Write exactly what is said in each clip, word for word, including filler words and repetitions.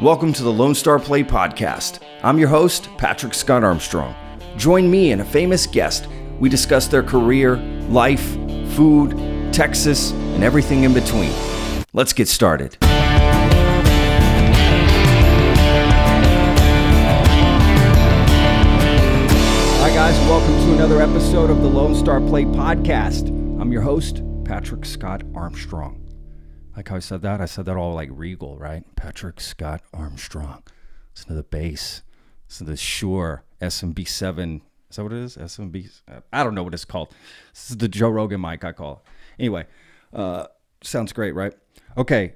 Welcome to the Lone Star Plate Podcast. I'm your host, Patrick Scott Armstrong. Join me and a famous guest. We discuss their career, life, food, Texas, and everything in between. Let's get started. Hi guys, welcome to another episode of the Lone Star Plate Podcast. I'm your host, Patrick Scott Armstrong. Like how I said that, I said that all like regal, right? Patrick Scott Armstrong. Listen to the bass. Listen to the Shure S M B seven. Is that what it is? S M B? I don't know what it's called. This is the Joe Rogan mic, I call it. Anyway, uh, sounds great, right? Okay,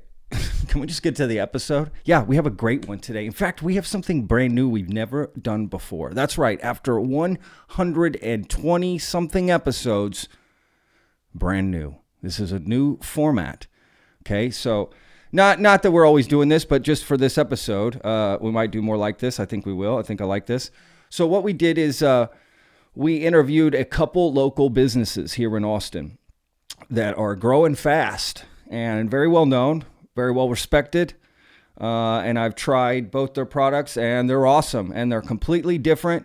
can we just get to the episode? Yeah, we have a great one today. In fact, we have something brand new we've never done before. That's right. After one hundred twenty-something episodes, brand new. This is a new format. Okay, so not not that we're always doing this, but just for this episode, uh, we might do more like this. I think we will. I think I like this. So what we did is... Uh, We interviewed a couple local businesses here in Austin that are growing fast and very well known, very well respected. Uh, and I've tried both their products and they're awesome and they're completely different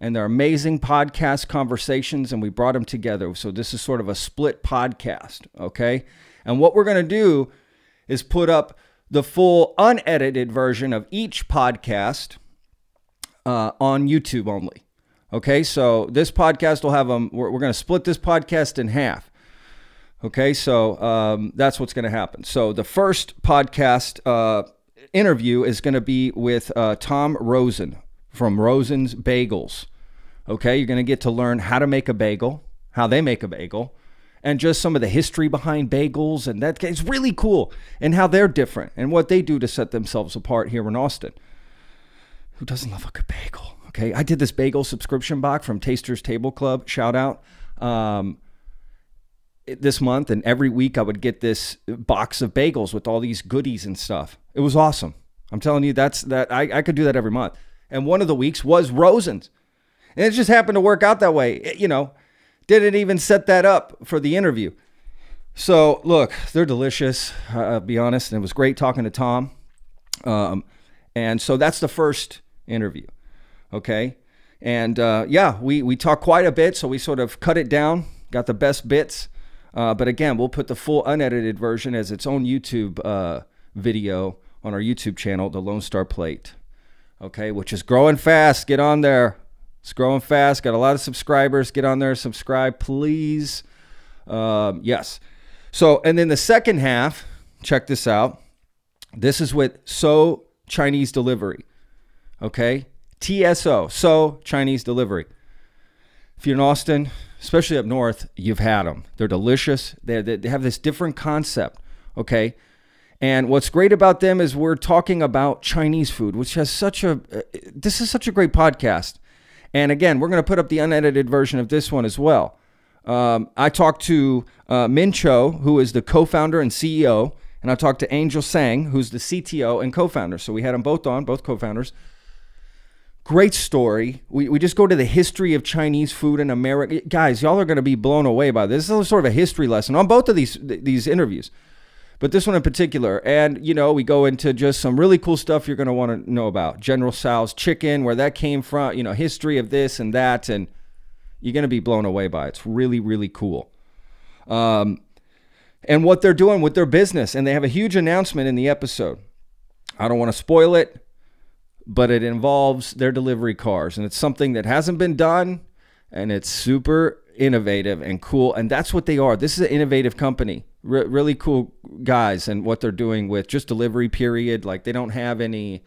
and they're amazing podcast conversations and we brought them together. So this is sort of a split podcast, okay? And what we're going to do is put up the full unedited version of each podcast uh, on YouTube only. Okay, so this podcast will have them. Um, we're, we're going to split this podcast in half. Okay, so um, that's what's going to happen. So the first podcast uh, interview is going to be with uh, Tom Rosen from Rosen's Bagels. Okay, you're going to get to learn how to make a bagel, how they make a bagel, and just some of the history behind bagels. And that it's really cool and how they're different and what they do to set themselves apart here in Austin. Who doesn't love a good bagel? Okay, I did this bagel subscription box from Taster's Table Club, shout out, um, this month. And every week I would get this box of bagels with all these goodies and stuff. It was awesome. I'm telling you, that's that I, I could do that every month. And one of the weeks was Rosen's. And it just happened to work out that way. It, you know, didn't even set that up for the interview. So look, they're delicious, I'll be honest. And it was great talking to Tom. Um, and so that's the first interview. Okay, and uh, yeah, we, we talk quite a bit, so we sort of cut it down, got the best bits. Uh, but again, we'll put the full unedited version as its own YouTube uh, video on our YouTube channel, The Lone Star Plate, okay, which is growing fast. Get on there. It's growing fast. Got a lot of subscribers. Get on there. Subscribe, please. Um, yes. So, and then the second half, check this out. This is with Tso Chinese Delivery, okay? T S O, Tso Chinese Delivery. If you're in Austin, especially up north, you've had them. They're delicious. They they have this different concept, okay? And what's great about them is we're talking about Chinese food, which has such a, this is such a great podcast. And again, we're going to put up the unedited version of this one as well. Um, I talked to uh, Min Choe, who is the co-founder and C E O, and I talked to Angell Tsang, who's the C T O and co-founder. So we had them both on, both co-founders. Great story. We we just go to the history of Chinese food in America. Guys, y'all are going to be blown away by this. This is sort of a history lesson on both of these these interviews, but this one in particular. And, you know, we go into just some really cool stuff you're going to want to know about. General Tso's chicken, where that came from, you know, history of this and that. And you're going to be blown away by it. It's really, really cool. Um, and what they're doing with their business. And they have a huge announcement in the episode. I don't want to spoil it, but it involves their delivery cars, and it's something that hasn't been done, and it's super innovative and cool, and that's what they are. This is an innovative company, R- really cool guys, and what they're doing with just delivery, period. Like, they don't have any,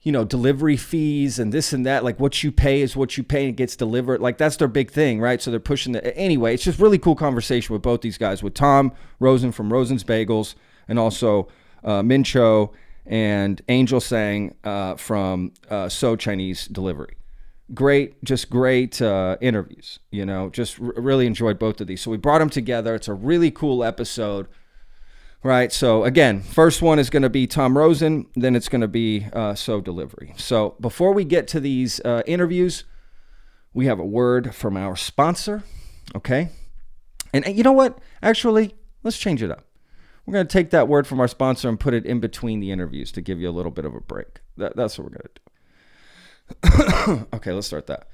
you know, delivery fees and this and that. Like, what you pay is what you pay and gets delivered. Like, that's their big thing, right? So they're pushing the... Anyway, it's just really cool conversation with both these guys, with Tom Rosen from Rosen's Bagels, and also uh, Min Choe and Angell Tsang uh, from uh, Tso Chinese Delivery. Great, just great uh, interviews, you know, just r- really enjoyed both of these. So we brought them together. It's a really cool episode, right? So again, first one is going to be Tom Rosen, then it's going to be uh, Tso Delivery. So before we get to these uh, interviews, we have a word from our sponsor, okay? And, and you know what? Actually, let's change it up. We're going to take that word from our sponsor and put it in between the interviews to give you a little bit of a break. That, that's what we're going to do. Okay, let's start that.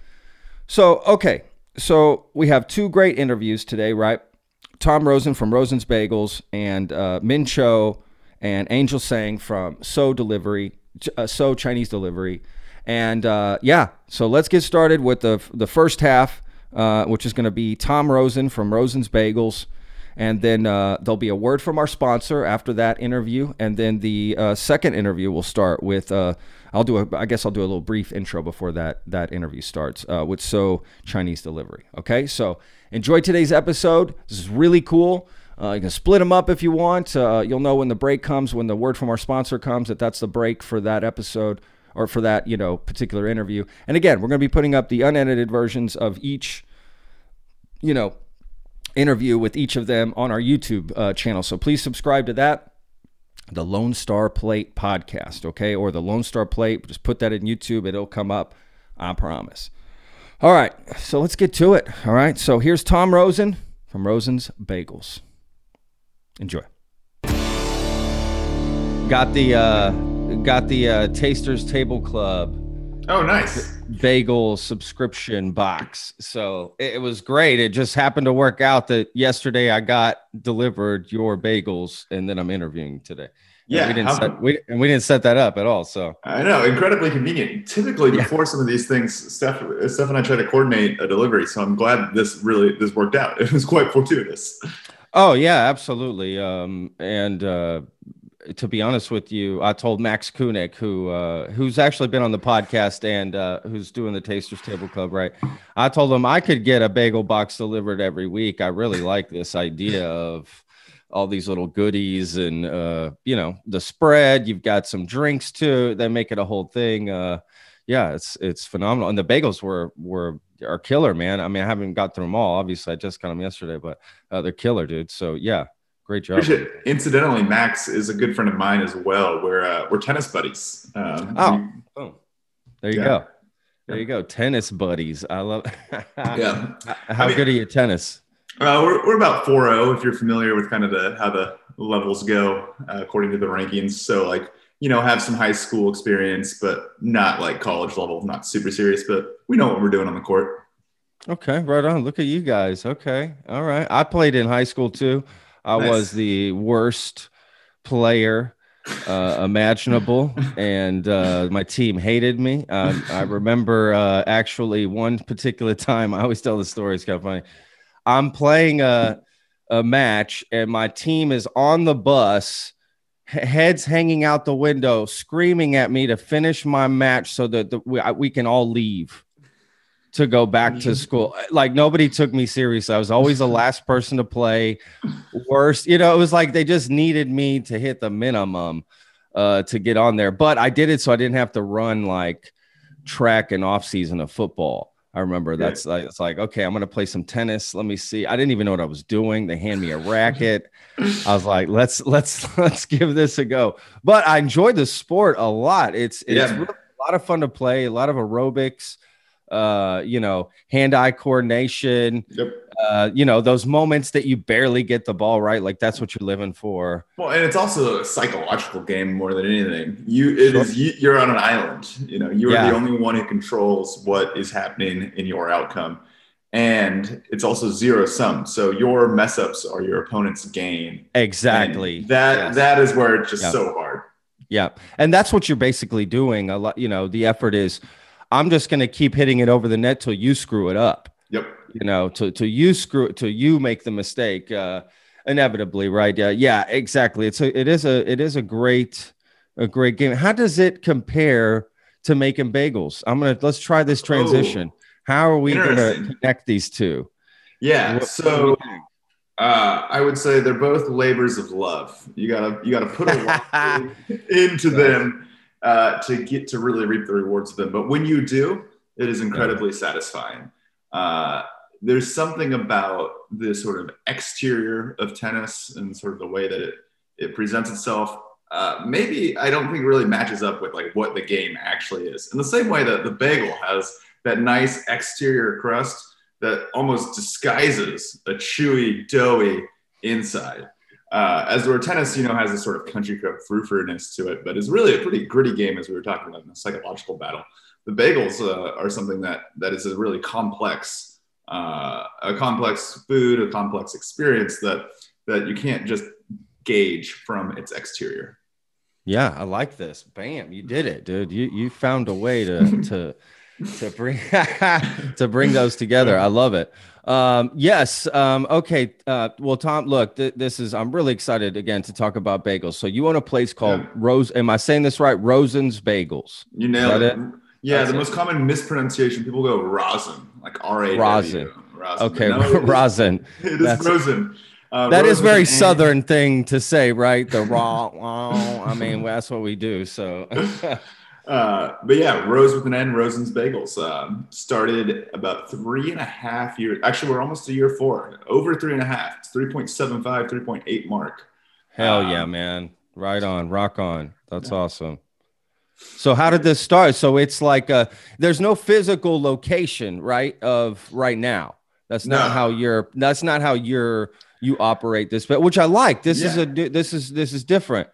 So, okay. So we have two great interviews today, right? Tom Rosen from Rosen's Bagels and uh, Min Choe and Angell Tsang from Tso Delivery, uh, Tso Chinese Delivery. And uh, yeah, so let's get started with the the first half, uh, which is going to be Tom Rosen from Rosen's Bagels. And then uh, there'll be a word from our sponsor after that interview. And then the uh, second interview will start with, uh, I'll do a, I guess I'll do a little brief intro before that that interview starts uh, with Tso Chinese Delivery. Okay, so enjoy today's episode. This is really cool. Uh, you can split them up if you want. Uh, you'll know when the break comes, when the word from our sponsor comes, that that's the break for that episode or for that, you know, particular interview. And again, we're going to be putting up the unedited versions of each, you know, interview with each of them on our YouTube uh, channel. So please subscribe to that, The Lone Star Plate Podcast, okay? Or The Lone Star Plate. Just put that in YouTube. It'll come up. I promise. All right. So let's get to it. All right. So here's Tom Rosen from Rosen's Bagels. Enjoy. Got the uh, got the uh, Taster's Table Club. Oh, nice. Bagel subscription box. So it was great. It just happened to work out that yesterday I got delivered your bagels, and then I'm interviewing today. Yeah, and we didn't set, we, and we didn't set that up at all. So I know, incredibly convenient. Typically, before yeah. some of these things, Steph, Steph and I try to coordinate a delivery. So I'm glad this really this worked out. It was quite fortuitous. Oh yeah, absolutely. Um, and uh, to be honest with you, I told Max Kunick, who uh, who's actually been on the podcast and uh, who's doing the Taster's Table Club, right? I told him I could get a bagel box delivered every week. I really like this idea of all these little goodies and, uh, you know, the spread. You've got some drinks, too. They make it a whole thing. Uh, yeah, it's it's phenomenal. And the bagels were were are killer, man. I mean, I haven't got through them all. Obviously, I just got them yesterday, but uh, they're killer, dude. So, yeah. Great job. Incidentally, Max is a good friend of mine as well. We're uh, we're tennis buddies. Um, oh, boom. There you yeah. go. There yeah. you go. Tennis buddies. I love Yeah. How I mean, good are you at tennis? Uh, we're we're about four oh if you're familiar with kind of the how the levels go uh, according to the rankings. So like, you know, have some high school experience, but not like college level, not super serious, but we know what we're doing on the court. Okay, right on. Look at you guys. Okay. All right. I played in high school too. I nice. was the worst player uh, imaginable, and uh, my team hated me. Um, I remember uh, actually one particular time, I always tell the story, it's kind of funny. I'm playing a, a match, and my team is on the bus, heads hanging out the window, screaming at me to finish my match so that the, we, I, we can all leave to go back to school. Like, nobody took me seriously. I was always the last person to play. Worst, you know, it was like they just needed me to hit the minimum uh, to get on there. But I did it so I didn't have to run like track and off season of football. I remember that's like, it's like, okay, I'm going to play some tennis. Let me see. I didn't even know what I was doing. They hand me a racket. I was like, let's, let's, let's give this a go. But I enjoyed the sport a lot. It's, it's yeah. really a lot of fun to play, a lot of aerobics. Uh, you know, hand-eye coordination, yep. uh, you know, those moments that you barely get the ball right. Like, that's what you're living for. Well, and it's also a psychological game more than anything. You, it sure. is, you, you're on an island. You know, you're yeah. the only one who controls what is happening in your outcome. And it's also zero sum. So your mess-ups are your opponent's gain. Exactly. And that yes. that is where it's just yeah. so hard. Yeah. And that's what you're basically doing. A lot, you know, the effort is, I'm just going to keep hitting it over the net till you screw it up. Yep. You know, till till you screw it, till you make the mistake, uh, inevitably, right? Uh, yeah, exactly. It's a, it is a, it is a great, a great game. How does it compare to making bagels? I'm gonna let's try this transition. Oh, how are we going to connect these two? Yeah. What, so what uh, I would say they're both labors of love. You gotta you gotta put a lot into them. Uh, to get to really reap the rewards of them. But when you do, it is incredibly yeah. satisfying. Uh, there's something about the sort of exterior of tennis and sort of the way that it, it presents itself. Uh, maybe I don't think really matches up with like what the game actually is. In the same way that the bagel has that nice exterior crust that almost disguises a chewy, doughy inside. Uh, as the tennis, you know, has a sort of country club frou-frouness to it, but it's really a pretty gritty game, as we were talking about, in a psychological battle. The bagels uh, are something that that is a really complex, uh, a complex food, a complex experience that that you can't just gauge from its exterior. Yeah, I like this. Bam, you did it, dude. You you found a way to to to bring to bring those together. I love it. Um, yes. Um, okay. Uh, well, Tom, look, th- this is, I'm really excited again to talk about bagels. So you own a place called yeah. Rose. Am I saying this right? Rosen's Bagels. You nailed it. it. Yeah. That's the it. most common mispronunciation. People go Rosin, like R A W. Rosin. Okay. No, it Rosin. Is, it is That's Rosen. Uh, that Rosen is very southern and... thing to say, right? The raw, raw. I mean, that's what we do. So, Uh, but yeah, Rose with an N, Rosen's Bagels, um, started about three and a half years. Actually, we're almost a year four, over three and a half, it's three point seven five, three point eight mark. Hell um, yeah, man. Right on. Rock on. That's yeah. awesome. So how did this start? So it's like, uh, there's no physical location, right? Of right now. That's not no. how you're, that's not how you're, you operate this, but which I like, this yeah. is a, this is, this is different.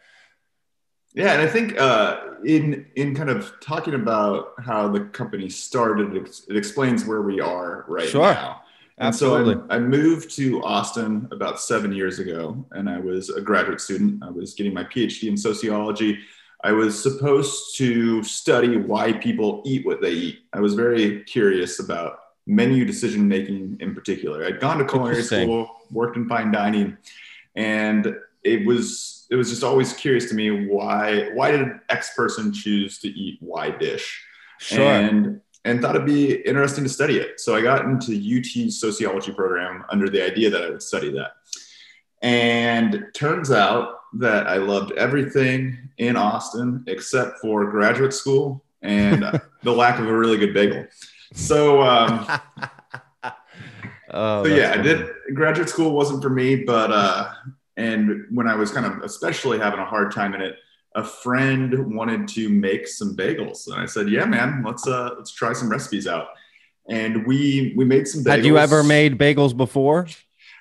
Yeah, and I think uh, in in kind of talking about how the company started, it, it explains where we are right sure. now. And Absolutely. so I, I moved to Austin about seven years ago, and I was a graduate student. I was getting my PhD in sociology. I was supposed to study why people eat what they eat. I was very curious about menu decision-making in particular. I'd gone to culinary school, worked in fine dining, and it was... It was just always curious to me, why why did X person choose to eat Y dish? Sure. And and thought it'd be interesting to study it. So I got into U T's sociology program under the idea that I would study that. And turns out that I loved everything in Austin except for graduate school and the lack of a really good bagel. So um, oh, so yeah, funny. I did graduate school wasn't for me, but uh and when I was kind of especially having a hard time in it, a friend wanted to make some bagels. And I said, yeah, man, let's uh, let's try some recipes out. And we we made some bagels. Had you ever made bagels before?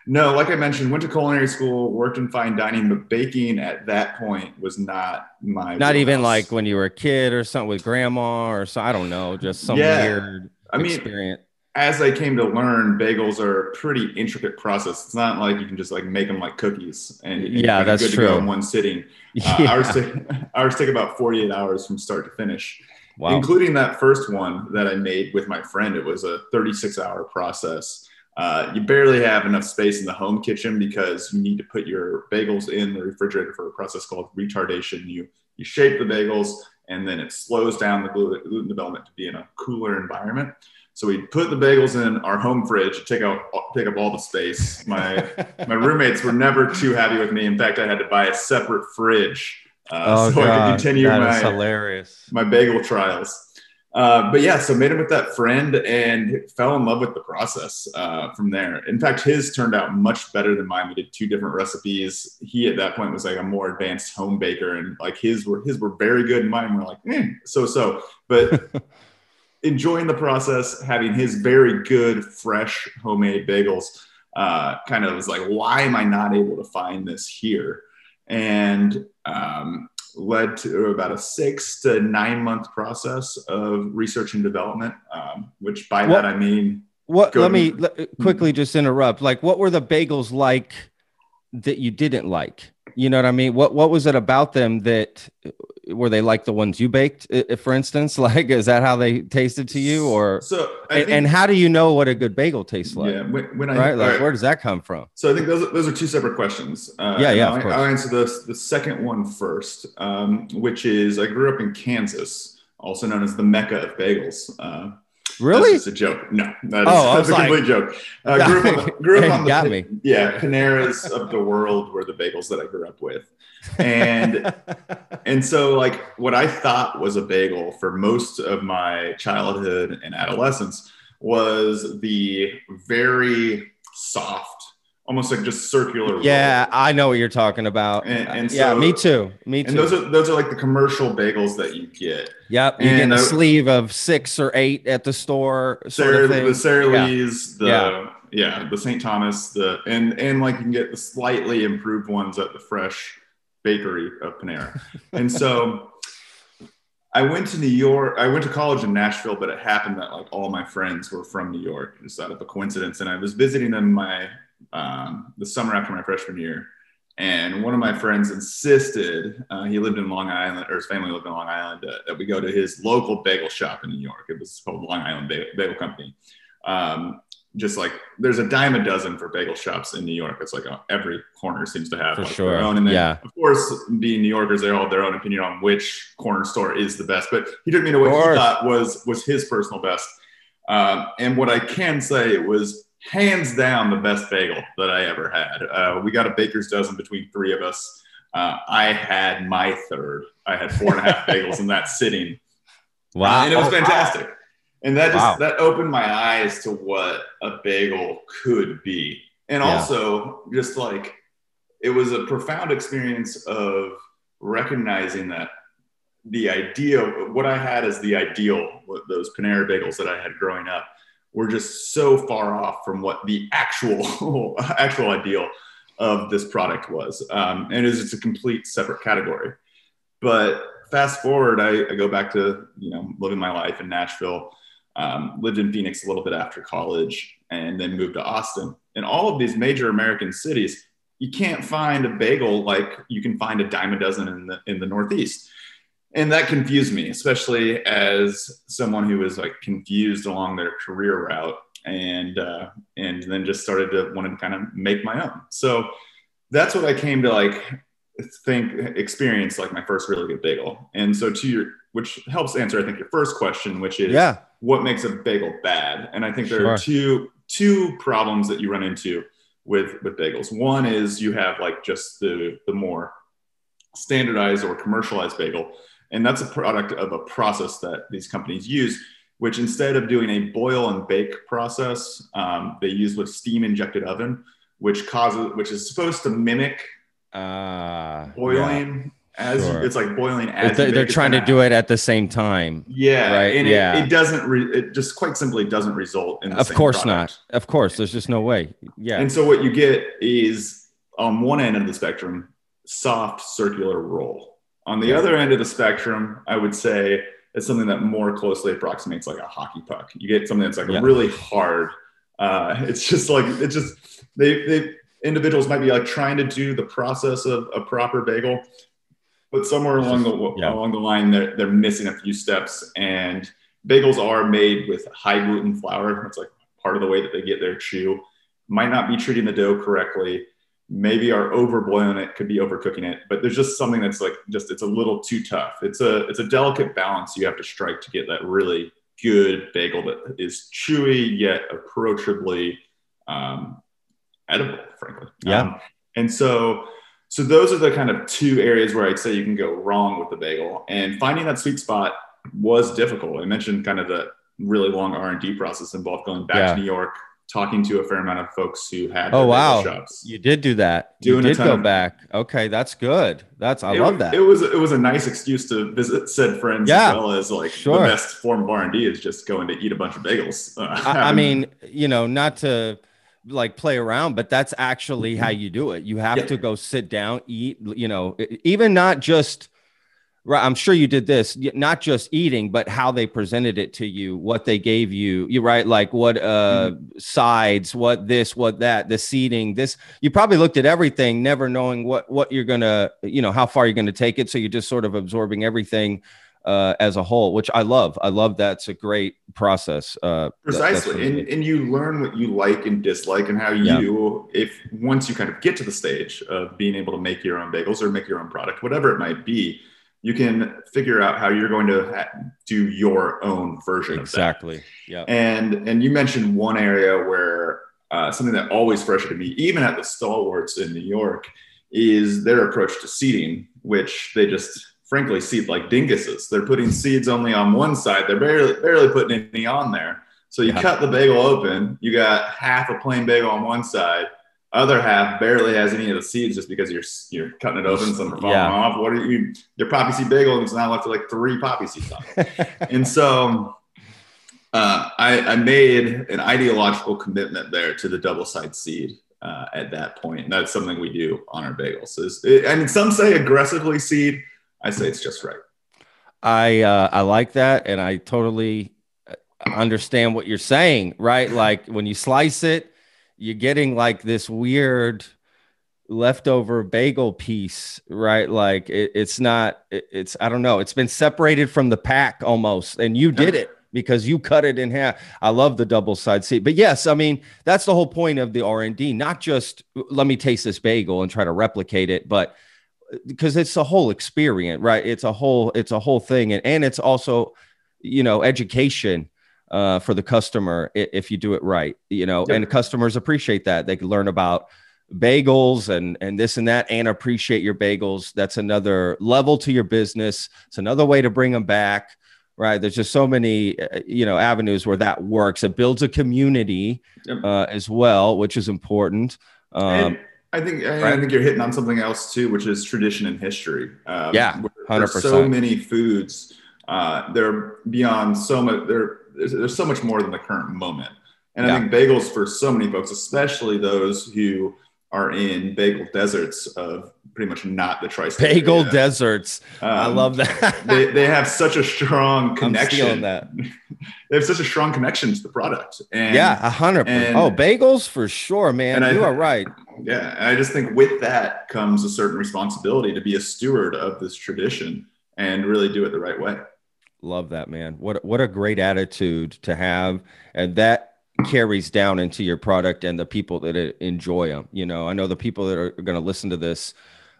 No, like I mentioned, went to culinary school, worked in fine dining, but baking at that point was not my Not wheelhouse. Even like when you were a kid or something with grandma or so. I don't know, just some yeah. weird I mean, experience. As I came to learn, bagels are a pretty intricate process. It's not like you can just like make them like cookies and, and yeah, that's good true. to go in one sitting. Uh, yeah. Ours take, ours take about forty-eight hours from start to finish, wow. including that first one that I made with my friend. It was a thirty-six hour process. Uh, you barely have enough space in the home kitchen because you need to put your bagels in the refrigerator for a process called retardation. You you shape the bagels and then it slows down the gluten development to be in a cooler environment. So we put the bagels in our home fridge, take out, take up all the space. My my roommates were never too happy with me. In fact, I had to buy a separate fridge uh, oh, so God. I could continue that my, hilarious. my bagel trials. Uh, but yeah, so made it with that friend and fell in love with the process uh, from there. In fact, his turned out much better than mine. We did two different recipes. He at that point was like a more advanced home baker, and like his were his were very good, and mine were like eh, so so, but. Enjoying the process, having his very good, fresh, homemade bagels, uh, kind of was like, why am I not able to find this here? And um, led to about a six to nine month process of research and development, um, which by what, that I mean. What? Let to- me l- quickly just interrupt. Like, what were the bagels like that you didn't like? You know what I mean? What What was it about them that... Were they like the ones you baked, for instance? Like, is that how they tasted to you? Or so, I think, and how do you know what a good bagel tastes like? Yeah, when, when I, right? Like, right. where does that come from? So I think those those are two separate questions. Uh, yeah, yeah. Of course. I'll answer the the second one first, um, which is I grew up in Kansas, also known as the Mecca of bagels. Uh, Really? That's just a joke. No, that is, oh, that's a like, complete joke. Uh, grew up on the, grew up on the got me. yeah Panaras of the world were the bagels that I grew up with, and and so like what I thought was a bagel for most of my childhood and adolescence was the very soft, almost like just circular. Yeah, roll. I know what you're talking about. And, and so, yeah, me too. Me too. And those are those are like the commercial bagels that you get. Yep, you and get a I, sleeve of six or eight at the store. Sort Sarah, of the Sarah yeah. Lee's, the yeah. yeah, the Saint Thomas, the and and like you can get the slightly improved ones at the fresh bakery of Panera. And so I went to New York. I went to college in Nashville, but it happened that like all my friends were from New York, just out of a coincidence. And I was visiting them my um, the summer after my freshman year. And one of my friends insisted, uh, he lived in Long Island, or his family lived in Long Island, uh, that we go to his local bagel shop in New York. It was called Long Island Bagel, Bagel Company. Um, just like, there's a dime a dozen for bagel shops in New York. It's like uh, every corner seems to have like, sure. their own. And then, yeah. of course, being New Yorkers, they all have their own opinion on which corner store is the best. But he took me to what he thought was, was his personal best. Um, and what I can say was, hands down, the best bagel that I ever had. Uh, we got a baker's dozen between three of us. Uh, I had my third. I had four and a half bagels in that sitting. Wow. Uh, and it was fantastic. Wow. And that just wow. that opened my eyes to what a bagel could be. And yeah. also just like, it was a profound experience of recognizing that the idea, what I had as the ideal, those Panera bagels that I had growing up, we're just so far off from what the actual actual ideal of this product was. Um, and it's just a complete separate category. But fast forward, I, I go back to, you know, living my life in Nashville, um, lived in Phoenix a little bit after college, and then moved to Austin. In all of these major American cities, you can't find a bagel like you can find a dime a dozen in the, in the Northeast. And that confused me, especially as someone who was like confused along their career route, and uh, and then just started to want to kind of make my own. So that's what I came to like think experience like my first really good bagel. And so to your, which helps answer I think your first question, which is yeah. what makes a bagel bad. And I think there sure. are two two problems that you run into with with bagels. One is you have like just the the more standardized or commercialized bagel. And that's a product of a process that these companies use, which instead of doing a boil and bake process, um, they use with steam injected oven, which causes, which is supposed to mimic uh, boiling yeah, as sure. you, it's like boiling as the, they're trying to do it at the same time. Yeah, right. And yeah. It, it doesn't. Re, it just quite simply doesn't result in. The of same course product. Not. Of course, there's just no way. Yeah. And so what you get is on one end of the spectrum, soft circular roll. On the other end of the spectrum, I would say it's something that more closely approximates like a hockey puck. You get something that's like yeah. really hard. Uh, it's just like, it just, they, they, individuals might be like trying to do the process of a proper bagel, but somewhere along the, yeah. along the line, they're, they're missing a few steps. And bagels are made with high gluten flour. That's like part of the way that they get their chew. Might not be treating the dough correctly. Maybe are overboiling it, could be overcooking it, but there's just something that's like just it's a little too tough. It's a it's a delicate balance you have to strike to get that really good bagel that is chewy yet approachably um, edible, frankly. Yeah. Um, and so so those are the kind of two areas where I'd say you can go wrong with the bagel, and finding that sweet spot was difficult. I mentioned kind of the really long R and D process involved going back yeah. to New York, talking to a fair amount of folks who had oh wow shops. You did do that. Doing you did go of, back. Okay, that's good. That's I it, love that. It was it was a nice excuse to visit said friends yeah, as well as like sure. the best form of R and D is just going to eat a bunch of bagels. Uh, I, I mean, you know, not to like play around, but that's actually mm-hmm. how you do it. You have yeah. to go sit down, eat, you know, even not just right. I'm sure you did this, not just eating, but how they presented it to you, what they gave you, you right. Like what uh, mm-hmm. sides, what this, what that, the seating, this, you probably looked at everything, never knowing what, what you're going to, you know, how far you're going to take it. So you're just sort of absorbing everything uh, as a whole, which I love. I love that's a great process. Uh, Precisely. That, and, and you learn what you like and dislike and how you, yeah. if once you kind of get to the stage of being able to make your own bagels or make your own product, whatever it might be, you can figure out how you're going to ha- do your own version exactly. of that. Exactly. Yeah. And and you mentioned one area where uh, something that always frustrated me, even at the stalwarts in New York, is their approach to seeding, which they just frankly seed like dinguses. They're putting seeds only on one side. They're barely barely putting any on there. So you yeah. cut the bagel open. You got half a plain bagel on one side. Other half barely has any of the seeds just because you're you're cutting it open, some are falling yeah. off. What are you? Your poppy seed bagel, and it's now left with like three poppy seeds on it. And so, uh, I, I made an ideological commitment there to the double-side seed uh, at that point. And that's something we do on our bagels. Is it, I mean, some say aggressively seed. I say it's just right. I uh, I like that, and I totally understand what you're saying, right? Like when you slice it, you're getting like this weird leftover bagel piece, right? Like it, it's not, it, it's, I don't know. It's been separated from the pack almost. And you did it because you cut it in half. I love the double side seat, but yes, I mean, that's the whole point of the R and D, not just let me taste this bagel and try to replicate it, but because it's a whole experience, right? It's a whole, it's a whole thing. And, and it's also, you know, education uh, for the customer if you do it right, you know, yep. And customers appreciate that. They can learn about bagels and, and this and that, and appreciate your bagels. That's another level to your business. It's another way to bring them back, right? There's just so many, you know, avenues where that works. It builds a community yep. uh, as well, which is important. Um, I think, I, right? I think you're hitting on something else too, which is tradition and history. Um, yeah. one hundred percent. So many foods. Uh, they're beyond so much. They're, there's, there's so much more than the current moment. And yeah. I think bagels for so many folks, especially those who are in bagel deserts of pretty much not the tri-state bagel area. deserts. Um, I love that. they, they have such a strong connection. That. They have such a strong connection to the product. And, yeah. A hundred percent. Oh, bagels for sure, man. You I, are right. Yeah. And I just think with that comes a certain responsibility to be a steward of this tradition and really do it the right way. Love that, man. What, what a great attitude to have. And that carries down into your product and the people that enjoy them. You know, I know the people that are going to listen to this,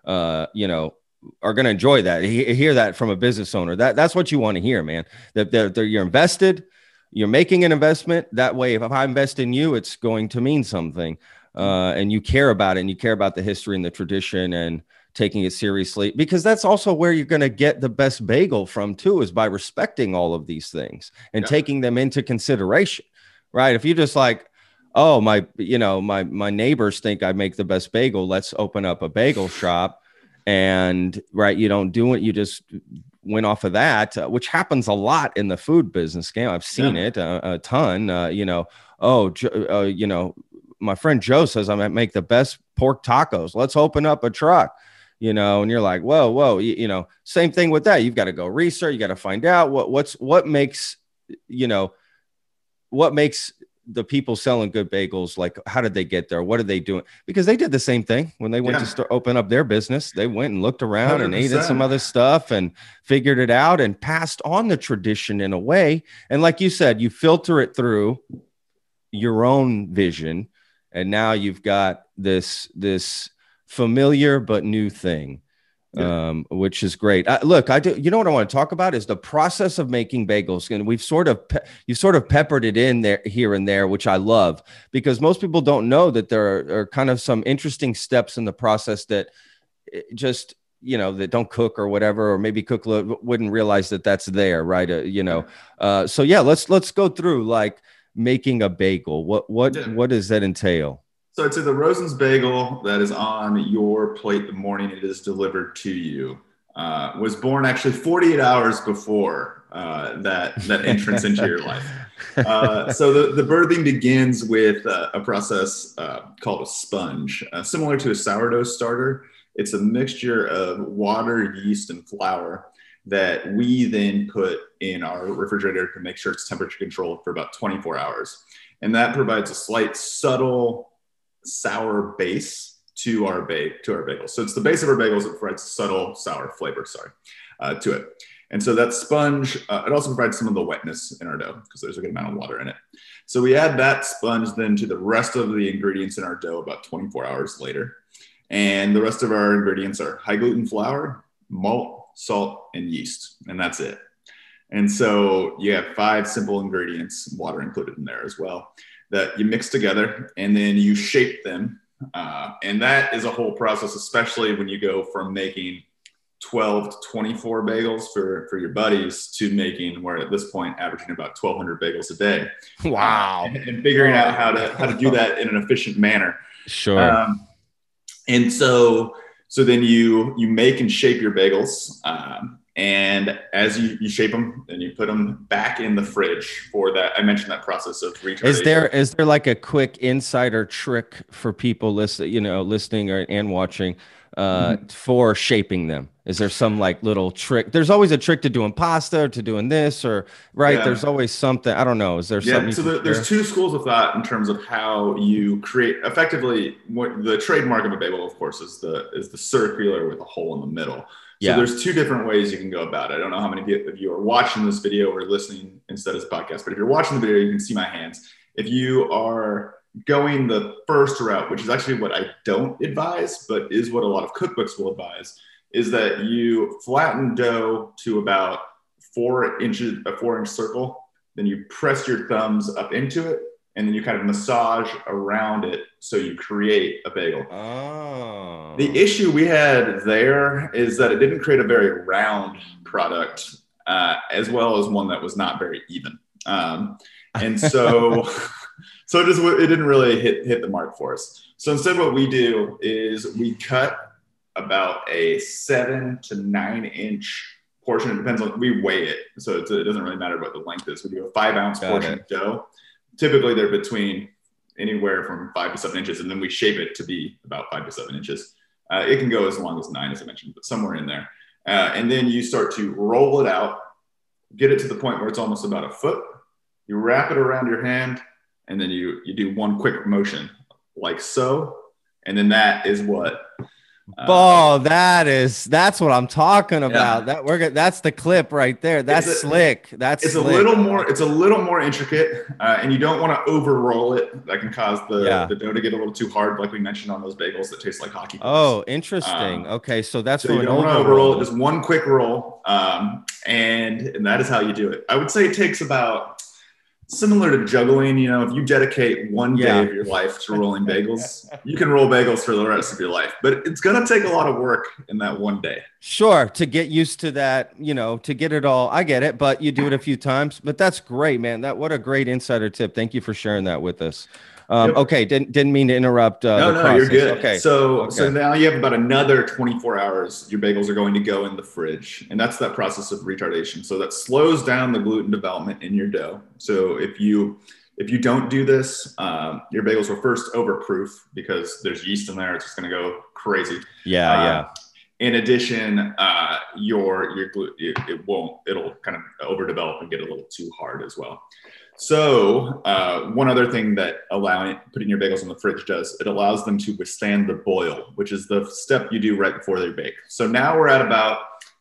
uh, you know, are going to enjoy that. He, hear that from a business owner. That That's what you want to hear, man. That they're, they're, you're invested, you're making an investment. That way, if I invest in you, it's going to mean something. Uh, and you care about it, and you care about the history and the tradition and taking it seriously, because that's also where you're going to get the best bagel from too, is by respecting all of these things and yeah. taking them into consideration, right? If you're just like, oh, my, you know, my, my neighbors think I make the best bagel, let's open up a bagel shop. And right. You don't do it. You just went off of that, uh, which happens a lot in the food business game. I've seen yeah. it a, a ton, uh, you know, oh, uh, you know, my friend Joe says I'm going to make the best pork tacos. Let's open up a truck. You know, and you're like, whoa, whoa, you, you know, same thing with that. You've got to go research. You got to find out what, what's, what makes, you know, what makes the people selling good bagels? Like, how did they get there? What are they doing? Because they did the same thing when they went yeah. to start, open up their business. They went and looked around one hundred percent. And ate at some other stuff and figured it out and passed on the tradition in a way. And like you said, you filter it through your own vision. And now you've got this, this, familiar but new thing, yeah. um, which is great. I, look, I do. You know what I want to talk about is the process of making bagels, and we've sort of pe- you sort of peppered it in there, here and there, which I love because most people don't know that there are, are kind of some interesting steps in the process that just you know that don't cook or whatever, or maybe cook lo- wouldn't realize that that's there, right? Uh, you know, uh, so yeah, let's let's go through like making a bagel. What what yeah. what does that entail? So it's the Rosen's bagel that is on your plate the morning it is delivered to you. Uh, was born actually forty-eight hours before uh, that that entrance into your life. Uh, so the, the birthing begins with uh, a process uh, called a sponge, uh, similar to a sourdough starter. It's a mixture of water, yeast, and flour that we then put in our refrigerator to make sure it's temperature controlled for about twenty-four hours, and that provides a slight subtle sour base to our bake to our bagels. So it's the base of our bagels that provides subtle sour flavor, sorry, uh, to it. And so that sponge, uh, it also provides some of the wetness in our dough because there's a good amount of water in it. So we add that sponge then to the rest of the ingredients in our dough about twenty-four hours later. And the rest of our ingredients are high gluten flour, malt, salt, and yeast, and that's it. And so you have five simple ingredients, water included in there as well, that you mix together and then you shape them. Uh, and that is a whole process, especially when you go from making twelve to twenty-four bagels for, for your buddies to making, we're at this point averaging about twelve hundred bagels a day. Wow. Uh, and, and figuring out how to, how to do that in an efficient manner. Sure. Um, and so, so then you, you make and shape your bagels. Um, And as you, you shape them and you put them back in the fridge for that, I mentioned that process of retardation. Is there, is there like a quick insider trick for people listening, you know, listening or, and watching uh, mm-hmm. for shaping them? Is there some like little trick? There's always a trick to doing pasta or to doing this or right. Yeah. There's always something, I don't know. Is there yeah, something? So there, there's two schools of thought in terms of how you create effectively what the trademark of a bagel, of course, is the, is the circular with a hole in the middle. So yeah. there's two different ways you can go about it. I don't know how many of you are watching this video or listening instead of this podcast, but if you're watching the video, you can see my hands. If you are going the first route, which is actually what I don't advise, but is what a lot of cookbooks will advise, is that you flatten dough to about four inches, a four inch circle. Then you press your thumbs up into it. And then you kind of massage around it so you create a bagel. Oh. The issue we had there is that it didn't create a very round product uh, as well as one that was not very even. Um, and so so it, just, it didn't really hit, hit the mark for us. So instead what we do is we cut about a seven to nine inch portion. It depends on, we weigh it. So it's, it doesn't really matter what the length is. We do a five ounce Got portion it. of dough. Typically, they're between anywhere from five to seven inches, and then we shape it to be about five to seven inches. Uh, it can go as long as nine, as I mentioned, but somewhere in there. Uh, and then you start to roll it out, get it to the point where it's almost about a foot. You wrap it around your hand, and then you you do one quick motion, like so. And then that is what. Uh, oh, that is that's what I'm talking about. Yeah. That we're that's the clip right there. That's a, slick. That's it's slick. a little more. It's a little more intricate, uh, and you don't want to over roll it. That can cause the, yeah. the dough to get a little too hard, like we mentioned on those bagels that taste like hockey balls. Oh, interesting. Um, okay, so that's so you don't want to over roll it. Just one quick roll, um, and and that is how you do it. I would say it takes about similar to juggling. You know, if you dedicate one day yeah. of your life to rolling bagels, you can roll bagels for the rest of your life, but it's going to take a lot of work in that one day. Sure. To get used to that, you know, to get it all, I get it, but you do it a few times, but that's great, man. That, what a great insider tip. Thank you for sharing that with us. Um, yep. Okay. Didn't, didn't mean to interrupt. Uh, no, no, process. You're good. Okay. So, okay. so now you have about another twenty-four hours. Your bagels are going to go in the fridge, and that's that process of retardation. So that slows down the gluten development in your dough. So if you, if you don't do this, um, your bagels will first overproof because there's yeast in there. It's just going to go crazy. Yeah. Uh, yeah. In addition, uh, your, your gluten, it won't, it'll kind of overdevelop and get a little too hard as well. So uh, one other thing that allowing putting your bagels in the fridge does, it allows them to withstand the boil, which is the step you do right before they bake. So now we're at about,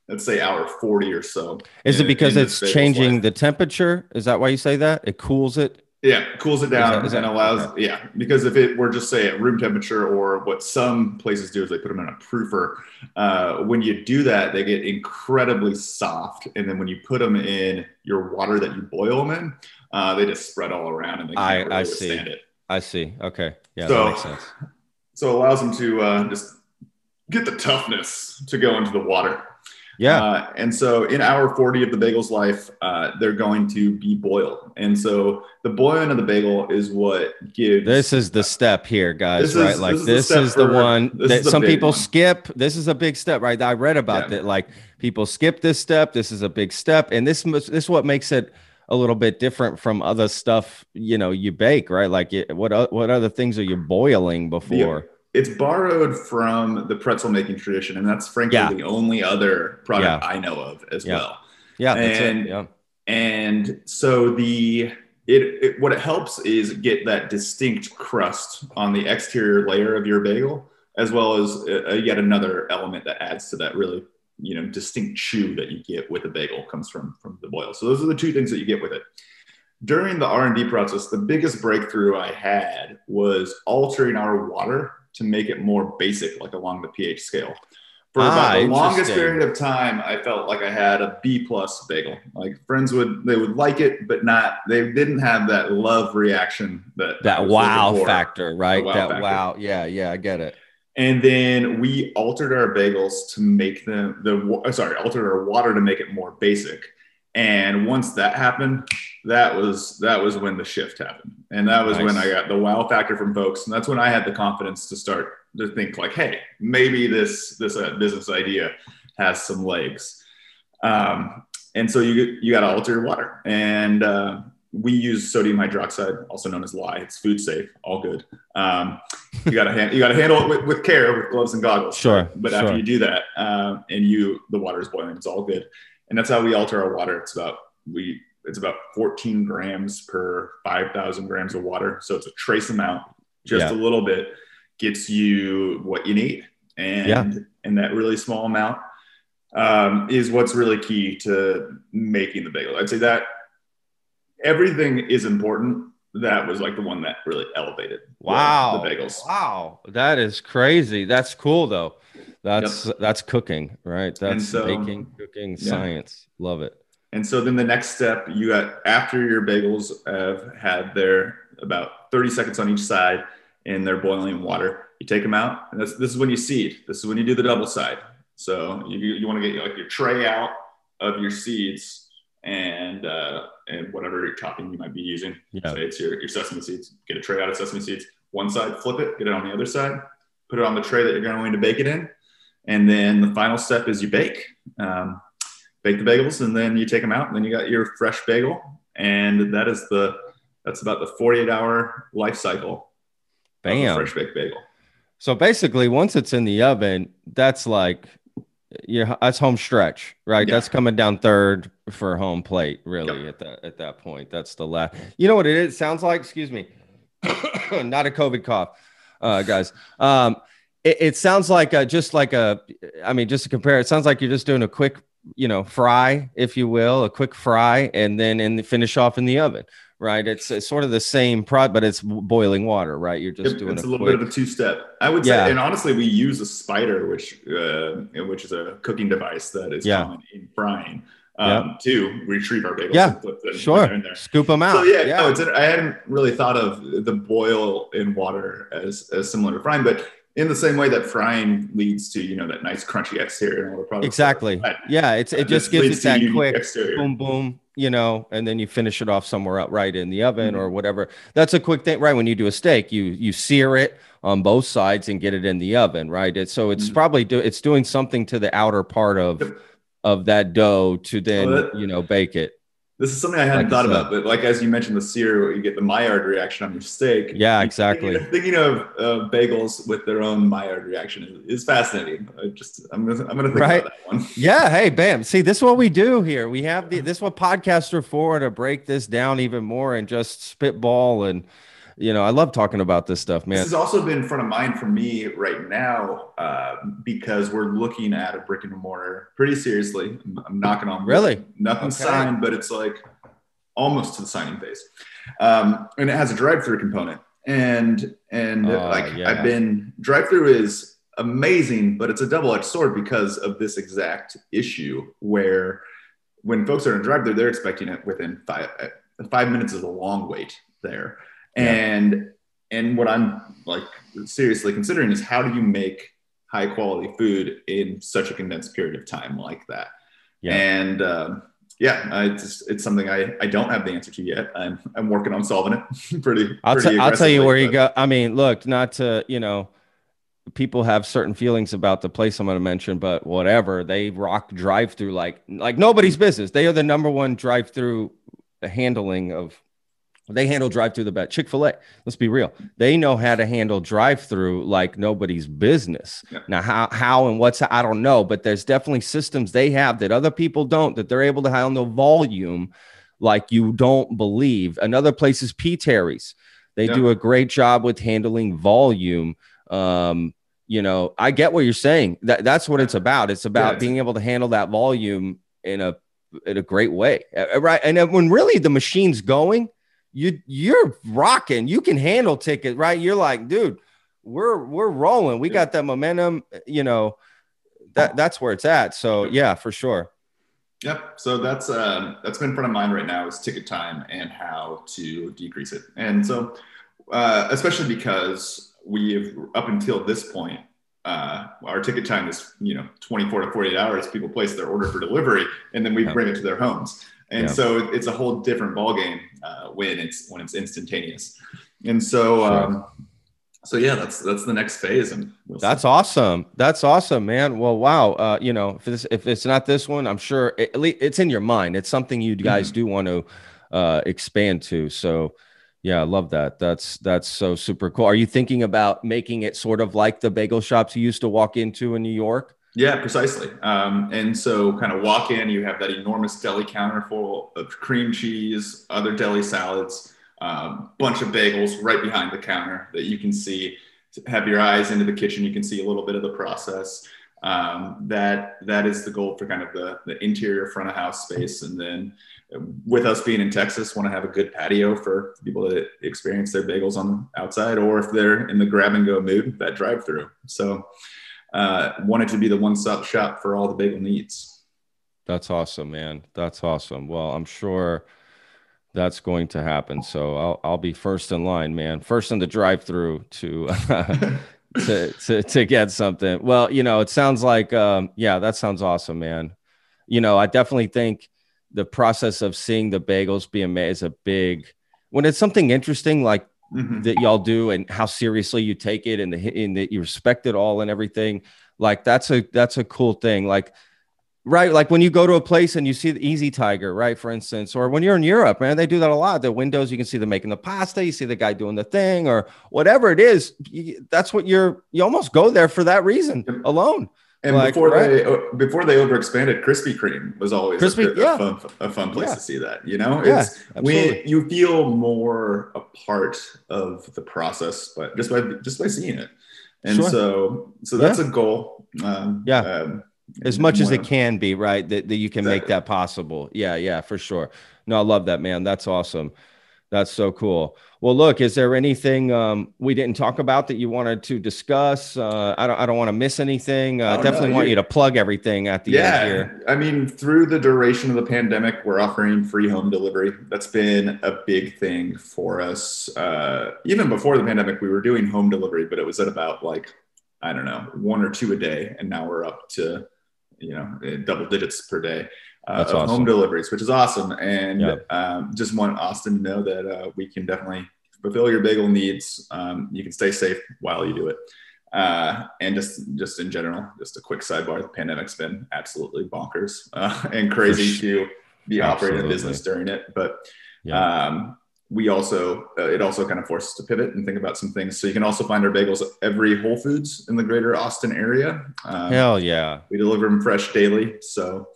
let's say, hour forty or so. Is in, it because it's changing life. the temperature? Is that why you say that? It cools it? Yeah, cools it down is that, is that, and allows, okay. yeah, because if it were just, say, at room temperature, or what some places do is they put them in a proofer. Uh, when you do that, they get incredibly soft. And then when you put them in your water that you boil them in, uh, they just spread all around and they can't I, really I withstand see. it. I see. Okay. Yeah, so, that makes sense. So it allows them to uh, just get the toughness to go into the water. Yeah. Uh, and so in hour forty of the bagel's life, uh, they're going to be boiled. And so the boiling of the bagel is what gives. This is the step here, guys, this right? Is, like this, this is the, is the one that some people one. skip. This is a big step, right? I read about yeah. that. Like people skip this step. This is a big step. And this, this is what makes it a little bit different from other stuff, you know, you bake, right? Like it, what, what other things are you boiling before? Yeah. It's borrowed from the pretzel making tradition, and that's frankly yeah. the only other product yeah. I know of as yeah. well. Yeah, and that's it. yeah. and so the it, it what it helps is get that distinct crust on the exterior layer of your bagel, as well as a, a yet another element that adds to that really you know distinct chew that you get with a bagel comes from from the boil. So those are the two things that you get with it. During the R and D process, the biggest breakthrough I had was altering our water to make it more basic, like along the pH scale. For ah, about the longest period of time, I felt like I had a B plus bagel. Like friends would, they would like it, but not, they didn't have that love reaction. That that wow factor, right? Wow that factor. wow, yeah, yeah, I get it. And then we altered our bagels to make them, the sorry, altered our water to make it more basic. And once that happened, that was that was when the shift happened. And that was nice. when I got the wow factor from folks. And that's when I had the confidence to start to think like, hey, maybe this this uh, business idea has some legs. Um, and so you, you got to alter your water. And uh, we use sodium hydroxide, also known as lye. It's food safe, all good. Um, you got to hand, you got to handle it with, with care, with gloves and goggles. Sure. But sure. after you do that, um, and you the water is boiling, it's all good. And that's how we alter our water. It's about we it's about fourteen grams per five thousand grams of water. So it's a trace amount, just yeah. a little bit gets you what you need. And yeah. and that really small amount um, is what's really key to making the bagel. I'd say that everything is important. That was like the one that really elevated wow. the, the bagels. Wow. That is crazy. That's cool though. That's, yep. that's cooking, right? That's so, baking, cooking, yeah. science. Love it. And so then the next step you got after your bagels have had their about thirty seconds on each side and they're boiling water. You take them out and that's, this is when you seed. This is when you do the double side. So you, you want to get like your tray out of your seeds and, uh, and whatever chopping you might be using. Yeah. Say it's your, your sesame seeds, get a tray out of sesame seeds, one side, flip it, get it on the other side, put it on the tray that you're going to bake it in. And then the final step is you bake, um, bake the bagels, and then you take them out and then you got your fresh bagel. And that is the, that's about the forty-eight hour life cycle Bam. Of a fresh baked bagel. So basically once it's in the oven, that's like, yeah, that's home stretch, right? Yeah. That's coming down third for home plate, really, yeah. at that at that point. That's the last. You know what it is? It sounds like, excuse me, not a COVID cough, uh, guys. Um, it, it sounds like a, just like a, I mean, just to compare, it sounds like you're just doing a quick, you know, fry, if you will, a quick fry, and then in the finish off in the oven, right? It's, it's sort of the same product, but it's boiling water, right? You're just it, doing it's a, a little quick... bit of a two-step. I would yeah. say, and honestly, we use a spider, which uh, which is a cooking device that is yeah. common in frying um, yep. to retrieve our bagels. Yeah, and flip them sure. in there and there. Scoop them out. So yeah, yeah. No, it's, I hadn't really thought of the boil in water as, as similar to frying, but in the same way that frying leads to, you know, that nice crunchy exterior and all the products. Exactly. But, yeah, it's it just gives it that quick exterior. Boom, boom, you know, and then you finish it off somewhere up right in the oven mm-hmm. or whatever. That's a quick thing, right? When you do a steak, you you sear it on both sides and get it in the oven, right? It, so it's mm-hmm. probably do, it's doing something to the outer part of yep. of that dough to then, oh, that, you know, bake it. This is something I hadn't like thought about, but like, as you mentioned, the sear, you get the Maillard reaction on your steak. Yeah, exactly. Thinking, thinking of uh, bagels with their own Maillard reaction is, is fascinating. I just, I'm going to, I'm going to think right? about that one. Yeah. Hey, bam. See, this is what we do here. We have the, this is what podcasts are for, to break this down even more and just spitball. And, you know, I love talking about this stuff, man. This has also been front of mind for me right now uh, because we're looking at a brick and mortar pretty seriously. I'm, I'm knocking on wood. Really? Nothing's okay. signed, but it's like almost to the signing phase. Um, and it has a drive-through component. And and uh, like yeah. I've been, drive-through is amazing, but it's a double-edged sword because of this exact issue where when folks are in drive-through, they're expecting it within five, five minutes is a long wait there. And, and what I'm like seriously considering is how do you make high quality food in such a condensed period of time like that? Yeah. And, um, yeah, I just, it's something I, I don't have the answer to yet. I'm, I'm working on solving it pretty, I'll, pretty t- I'll tell you where but. you go. I mean, look, not to, you know, people have certain feelings about the place I'm going to mention, but whatever, they rock drive through like, like nobody's business. They are the number one drive through handling of They handle drive-through the best. Chick-fil-A, let's be real. They know how to handle drive-through like nobody's business. Yeah. Now, how how and what's, I don't know, but there's definitely systems they have that other people don't, that they're able to handle volume like you don't believe. Another place is P. Terry's. They yeah. do a great job with handling volume. Um, you know, I get what you're saying. That That's what it's about. It's about yeah. being able to handle that volume in a, in a great way, right? And when really the machine's going, You you're rocking. You can handle ticket, right? You're like, dude, we're we're rolling. We got that momentum. You know, that that's where it's at. So yeah, for sure. Yep. So that's um that's been front of mind right now is ticket time and how to decrease it. And so, uh, especially because we have up until this point, uh, our ticket time is you know twenty-four to forty-eight hours. People place their order for delivery, and then we bring it to their homes. And yeah. so it's a whole different ballgame uh, when it's when it's instantaneous. And so, um, so yeah, that's, that's the next phase. And we'll that's see. Awesome. That's awesome, man. Well, wow. Uh, you know, if this, if it's not this one, I'm sure it, at least it's in your mind. It's something you guys mm-hmm. do want to, uh, expand to. So yeah, I love that. That's, that's so super cool. Are you thinking about making it sort of like the bagel shops you used to walk into in New York? Yeah, precisely. Um, and so kind of walk in, you have that enormous deli counter full of cream cheese, other deli salads, a um, bunch of bagels right behind the counter that you can see, have your eyes into the kitchen. You can see a little bit of the process. Um, that, that is the goal for kind of the, the interior front of house space. And then with us being in Texas, want to have a good patio for people that experience their bagels on the outside, or if they're in the grab and go mood, that drive through. So uh, wanted to be the one-stop shop for all the bagel needs. That's awesome, man. That's awesome. Well, I'm sure that's going to happen. So I'll, I'll be first in line, man. First in the drive-through to, uh, to, to, to get something. Well, you know, it sounds like, um, yeah, that sounds awesome, man. You know, I definitely think the process of seeing the bagels be made is a big, when it's something interesting, like Mm-hmm. that y'all do and how seriously you take it and the and that you respect it all and everything. Like that's a, that's a cool thing. Like, right. Like when you go to a place and you see the Easy Tiger, right. For instance, or when you're in Europe, man, they do that a lot. The windows, you can see them making the pasta. You see the guy doing the thing or whatever it is. You, that's what you're, you almost go there for that reason alone. And like, before right. they, before they overexpanded, Krispy Kreme was always Krispy, a, yeah. a, fun, a fun place yeah. to see that, you know, yeah, it's we, you feel more a part of the process, but just by, just by seeing it. And sure. so, so that's yeah. a goal. Um, yeah. Um, as much as it can be, right. That, that you can exactly. make that possible. Yeah. Yeah, for sure. No, I love that, man. That's awesome. That's so cool. Well, look, is there anything um, we didn't talk about that you wanted to discuss? Uh, I don't I don't want to miss anything. I uh, definitely know. want you to plug everything at the yeah. end here. I mean, through the duration of the pandemic, we're offering free home delivery. That's been a big thing for us. Uh, even before the pandemic, we were doing home delivery, but it was at about like, I don't know, one or two a day. And now we're up to, you know, double digits per day. Uh, That's awesome. Home deliveries, which is awesome. And yep. um, just want Austin to know that uh, we can definitely fulfill your bagel needs. Um, you can stay safe while you do it. Uh, and just, just in general, just a quick sidebar, the pandemic's been absolutely bonkers uh, and crazy sure. to be operating absolutely. a business during it. But yeah. um, we also, uh, it also kind of forced us to pivot and think about some things. So you can also find our bagels at every Whole Foods in the greater Austin area. Um, Hell yeah. We deliver them fresh daily. So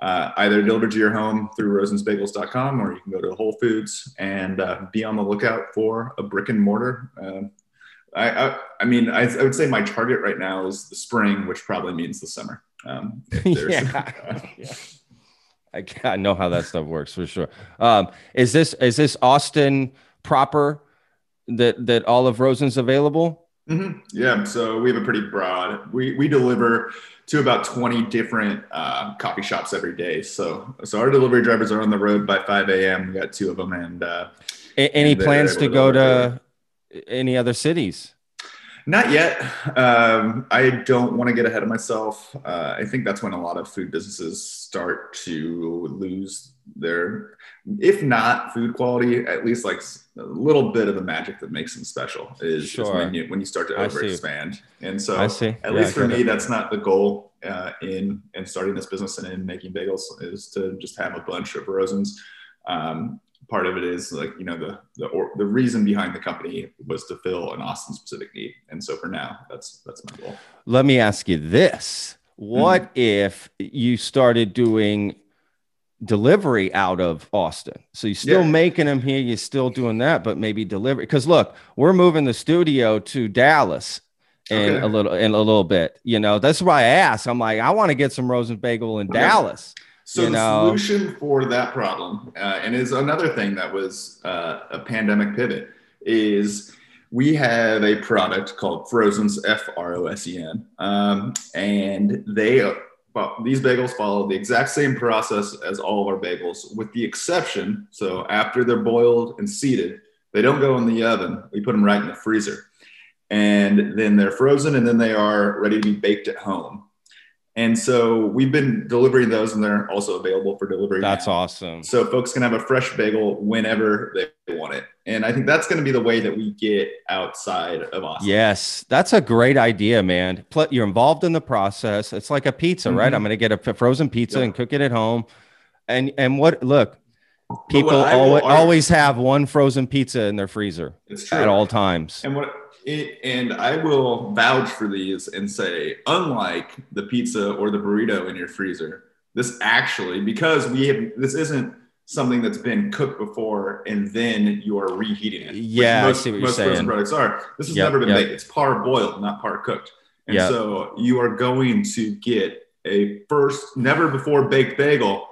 Uh, either delivered to your home through Rosen's Bagels dot com, or you can go to Whole Foods and uh, be on the lookout for a brick and mortar. Uh, I, I, I mean, I, I would say my target right now is the spring, which probably means the summer. Um, if there's, yeah. Uh, yeah. I, I know how that stuff works for sure. Um, is this is this Austin proper that that all of Rosen's available? Mm-hmm. Yeah. So we have a pretty broad, we, we deliver to about twenty different uh, coffee shops every day. So, so our delivery drivers are on the road by five a.m. We got two of them. And uh, a- any and plans to go to any other cities? Not yet. Um, I don't want to get ahead of myself. Uh, I think that's when a lot of food businesses start to lose their, if not food quality, at least like a little bit of the magic that makes them special is, sure. is when, you, when you start to overexpand. And so at yeah, least for me, that's not the goal uh, in, in starting this business and in making bagels is to just have a bunch of Rosen's. Um, part of it is like, you know, the, the, or, the reason behind the company was to fill an Austin specific need. And so for now, that's, that's my goal. Let me ask you this. What mm-hmm. if you started doing delivery out of Austin? So you're still yeah. making them here. You're still doing that, but maybe delivery. Cause look, we're moving the studio to Dallas in okay. a little, in a little bit, you know, that's why I asked. I'm like, I want to get some Rosen Bagel in okay. Dallas. So you the know. solution for that problem, uh, and is another thing that was uh, a pandemic pivot, is we have a product called Frozen's, F R O S E N, um, and they uh, these bagels follow the exact same process as all of our bagels, with the exception, so after they're boiled and seeded, they don't go in the oven. We put them right in the freezer, and then they're frozen, and then they are ready to be baked at home. And so we've been delivering those, and they're also available for delivery. That's now. awesome. So folks can have a fresh bagel whenever they want it. And I think that's going to be the way that we get outside of Austin. Yes, that's a great idea, man. You're involved in the process. It's like a pizza, mm-hmm. right? I'm going to get a frozen pizza yeah. and cook it at home. And and what look, people always, argue, always have one frozen pizza in their freezer at all times. And what it and I will vouch for these and say, unlike the pizza or the burrito in your freezer, this actually, because we have this isn't something that's been cooked before and then you are reheating it. Yeah, most, I see what you're saying. Most frozen products are. This has yep, never been yep. baked. It's par boiled, not par cooked. And yep. so you are going to get a first, never before baked bagel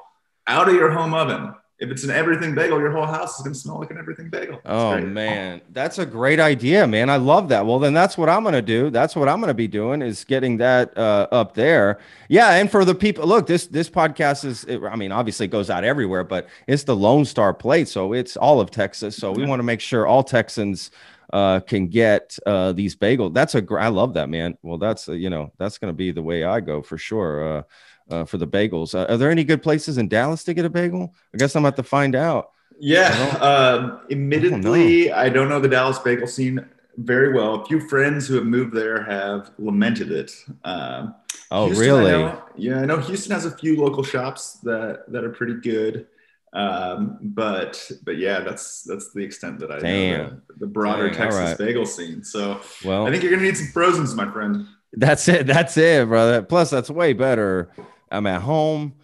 out of your home oven. If it's an everything bagel, your whole house is going to smell like an everything bagel. It's oh, great. man. That's a great idea, man. I love that. Well, then that's what I'm going to do. That's what I'm going to be doing is getting that uh, up there. Yeah. And for the people, look, this this podcast is, it, I mean, obviously it goes out everywhere, but it's the Lone Star Plate. So it's all of Texas. So we yeah. want to make sure all Texans uh, can get uh, these bagels. That's a great, I love that, man. Well, that's, uh, you know, that's going to be the way I go for sure. Uh, Uh, for the bagels. Uh, are there any good places in Dallas to get a bagel? I guess I'm about to find out. Yeah. Uh, admittedly, I don't, I don't know the Dallas bagel scene very well. A few friends who have moved there have lamented it. Uh, oh, Houston, really? I know, yeah. I know Houston has a few local shops that, that are pretty good. Um, but, but yeah, that's, that's the extent that I Damn. know the, the broader Dang, Texas right. bagel scene. So well, I think you're going to need some Frozen's, my friend. That's it. That's it, brother. Plus that's way better. I'm at home,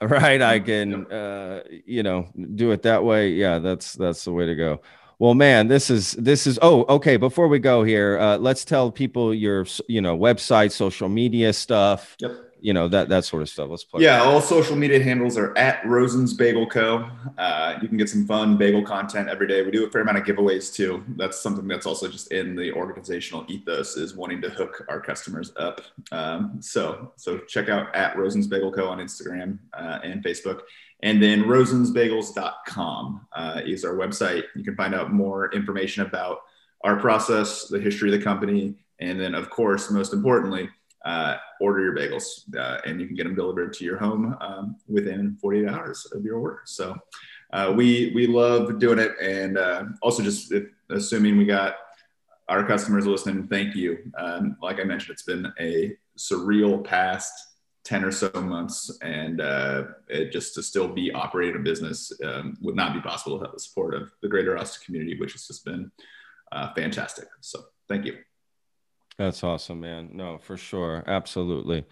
right? I can, uh, you know, do it that way. Yeah, that's that's the way to go. Well, man, this is this is. Oh, okay. Before we go here, uh, let's tell people your, you know, website, social media stuff. Yep. You know that that sort of stuff. Let's play. Yeah, all social media handles are at Rosen's Bagel Co. Uh, you can get some fun bagel content every day. We do a fair amount of giveaways too. That's something that's also just in the organizational ethos is wanting to hook our customers up. Um, so so check out at Rosen's Bagel Co. on Instagram uh, and Facebook, and then Rosen's Bagels dot com uh, is our website. You can find out more information about our process, the history of the company, and then of course, most importantly. Uh, order your bagels uh, and you can get them delivered to your home um, within forty-eight hours of your order. So uh, we we love doing it. And uh, also just if, assuming we got our customers listening, thank you. Um, like I mentioned, it's been a surreal past ten or so months and uh, it just to still be operating a business um, would not be possible without the support of the greater Austin community, which has just been uh, fantastic. So thank you. That's awesome, man. No, for sure. Absolutely.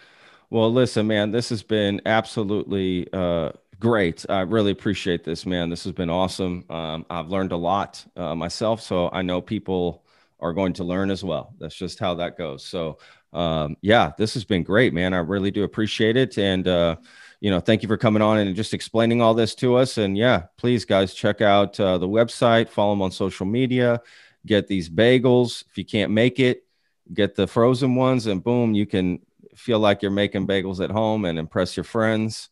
Well, listen, man, this has been absolutely uh, great. I really appreciate this, man. This has been awesome. Um, I've learned a lot uh, myself, so I know people are going to learn as well. That's just how that goes. So, um, yeah, this has been great, man. I really do appreciate it. And, uh, you know, thank you for coming on and just explaining all this to us. And, yeah, please, guys, check out uh, the website, follow them on social media, get these bagels. If you can't make it, get the frozen ones and boom, you can feel like you're making bagels at home and impress your friends.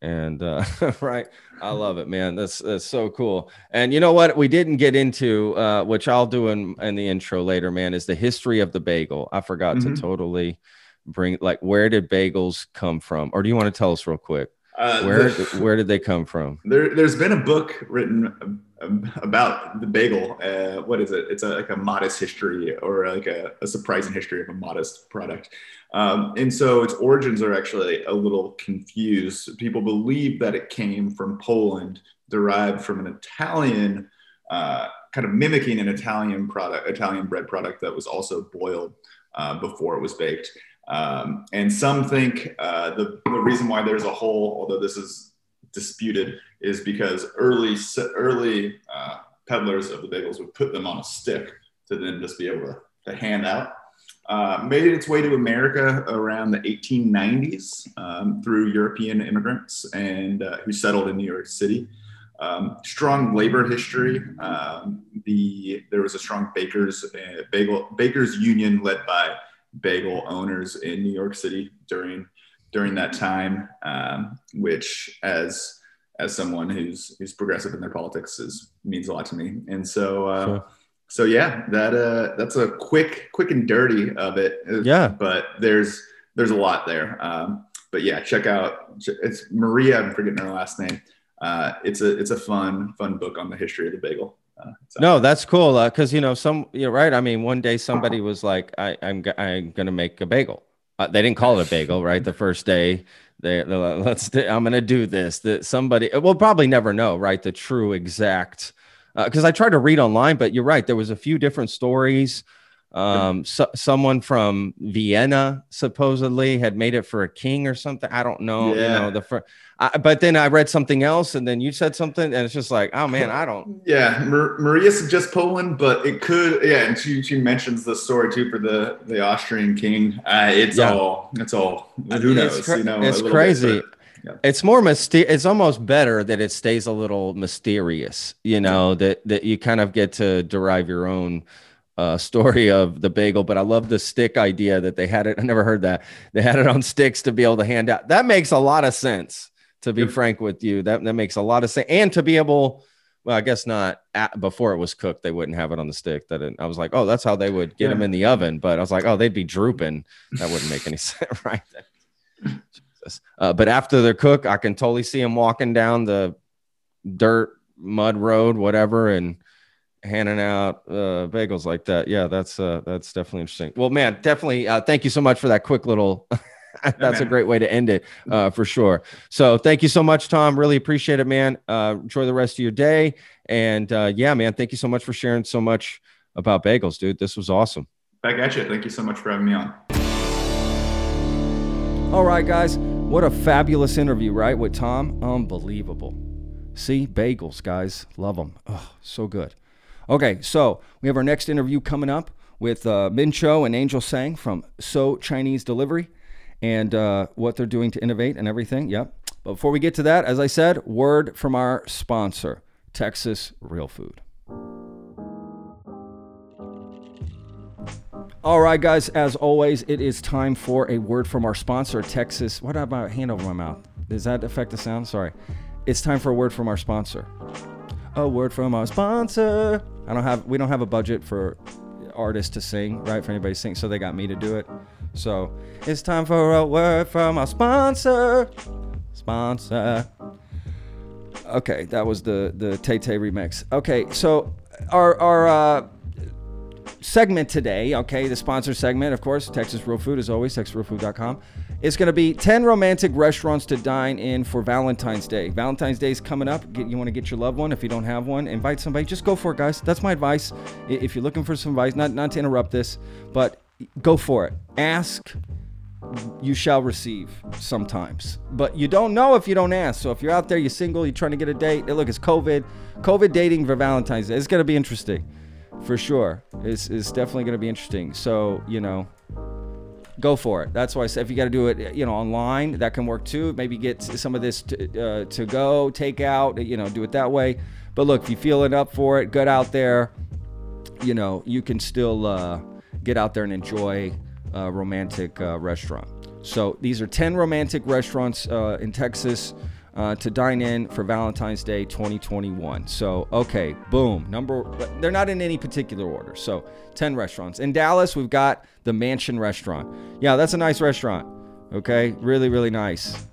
And, uh, right. I love it, man. That's, that's so cool. And you know what we didn't get into, uh, which I'll do in, in the intro later, man, is the history of the bagel. I forgot mm-hmm. to totally bring, like, where did bagels come from? Or do you want to tell us real quick? Uh, where, the, where did they come from? There, there's been a book written about the bagel. Uh, what is it? It's a, like a modest history or like a, a surprising history of a modest product. Um, and so its origins are actually a little confused. People believe that it came from Poland, derived from an Italian, uh, kind of mimicking an Italian product, Italian bread product that was also boiled uh, before it was baked. Um, and some think uh, the, the reason why there's a hole, although this is disputed, is because early early uh, peddlers of the bagels would put them on a stick to then just be able to, to hand out. Uh, made its way to America around the eighteen nineties um, through European immigrants and uh, who settled in New York City. Um, strong labor history. Um, the there was a strong bakers uh, bagel bakers union led by bagel owners in New York City during during that time, um, which as as someone who's who's progressive in their politics is means a lot to me. And so uh, sure. so yeah, that uh, that's a quick quick and dirty of it. Yeah, but there's there's a lot there. Um, but yeah, check out it's Maria. I'm forgetting her last name. Uh, it's a it's a fun fun book on the history of the bagel. Uh, so. No, that's cool. Uh, Cause you know, some, you're right. I mean, one day somebody was like, I, I'm, I'm going to make a bagel. Uh, they didn't call it a bagel, right? The first day they, they're like, let's do, I'm going to do this, that somebody will probably never know, right? The true exact, uh, cause I tried to read online, but you're right. There was a few different stories. Um, so, someone from Vienna supposedly had made it for a king or something. I don't know, yeah. you know, the fir- I, but then I read something else and then you said something and it's just like, oh man, I don't. Yeah. Mar- Maria suggests Poland, but it could. Yeah. And she, she mentions the story too for the, the Austrian king. Uh, it's yeah. all, it's all, who knows? It's, cra- you know, it's crazy. Bit, but, yeah. It's more mysterious. It's almost better that it stays a little mysterious, you know, that, that you kind of get to derive your own Uh, story of the bagel, but I love the stick idea that they had it. I never heard that they had it on sticks to be able to hand out. That makes a lot of sense. To be yep. frank with you, that that makes a lot of sense. And to be able, well, I guess not at, before it was cooked, they wouldn't have it on the stick. That it, I was like, oh, that's how they would get yeah. them in the oven. But I was like, oh, they'd be drooping. That wouldn't make any sense, right? Jesus. Uh, but after they're cooked, I can totally see them walking down the dirt, mud road, whatever, and handing out uh bagels like that. Yeah, that's uh that's definitely interesting. Well, man, definitely uh thank you so much for that quick little that's yeah, a great way to end it, uh for sure. So thank you so much, Tom, really appreciate it, man. Uh enjoy the rest of your day, and uh yeah, man, thank you so much for sharing so much about bagels, dude. This was awesome. Back at you. Thank you so much for having me on. All right, guys, what a fabulous interview, right, with Tom. Unbelievable. See, bagels, guys, love them. Oh, so good. Okay, so we have our next interview coming up with uh, Min Choe and Angell Tsang from Tso Chinese Delivery, and uh, what they're doing to innovate and everything. Yep. But before we get to that, as I said, word from our sponsor, Texas Real Food. All right, guys, as always, it is time for a word from our sponsor, Texas. Why do I have my hand over my mouth? Does that affect the sound? Sorry. It's time for a word from our sponsor. A word from our sponsor. I don't have, we don't have a budget for artists to sing, right? For anybody to sing. So they got me to do it. So it's time for a word from our sponsor. Sponsor. Okay, that was the, the Tay Tay remix. Okay, so our, our uh, segment today, okay, the sponsor segment, of course, Texas Real Food, as always, Texas Real Food dot com. It's going to be ten romantic restaurants to dine in for Valentine's Day. Valentine's Day is coming up. Get, you want to get your loved one. If you don't have one, invite somebody. Just go for it, guys. That's my advice. If you're looking for some advice, not, not to interrupt this, but go for it. Ask, you shall receive sometimes. But you don't know if you don't ask. So if you're out there, you're single, you're trying to get a date. Hey, look, it's COVID. COVID dating for Valentine's Day. It's going to be interesting for sure. It's, it's definitely going to be interesting. So, you know. Go for it. That's why I said if you got to do it, you know, online, that can work too. Maybe get some of this to, uh, to go, take out, you know, do it that way. But look, if you feel it up for it, good out there, you know, you can still uh, get out there and enjoy a romantic uh, restaurant. So these are ten romantic restaurants uh, in Texas uh, to dine in for Valentine's Day twenty twenty-one. So, okay, boom. Number, they're not in any particular order. So ten restaurants. In Dallas, we've got The Mansion Restaurant. Yeah, that's a nice restaurant. Okay, really, really nice.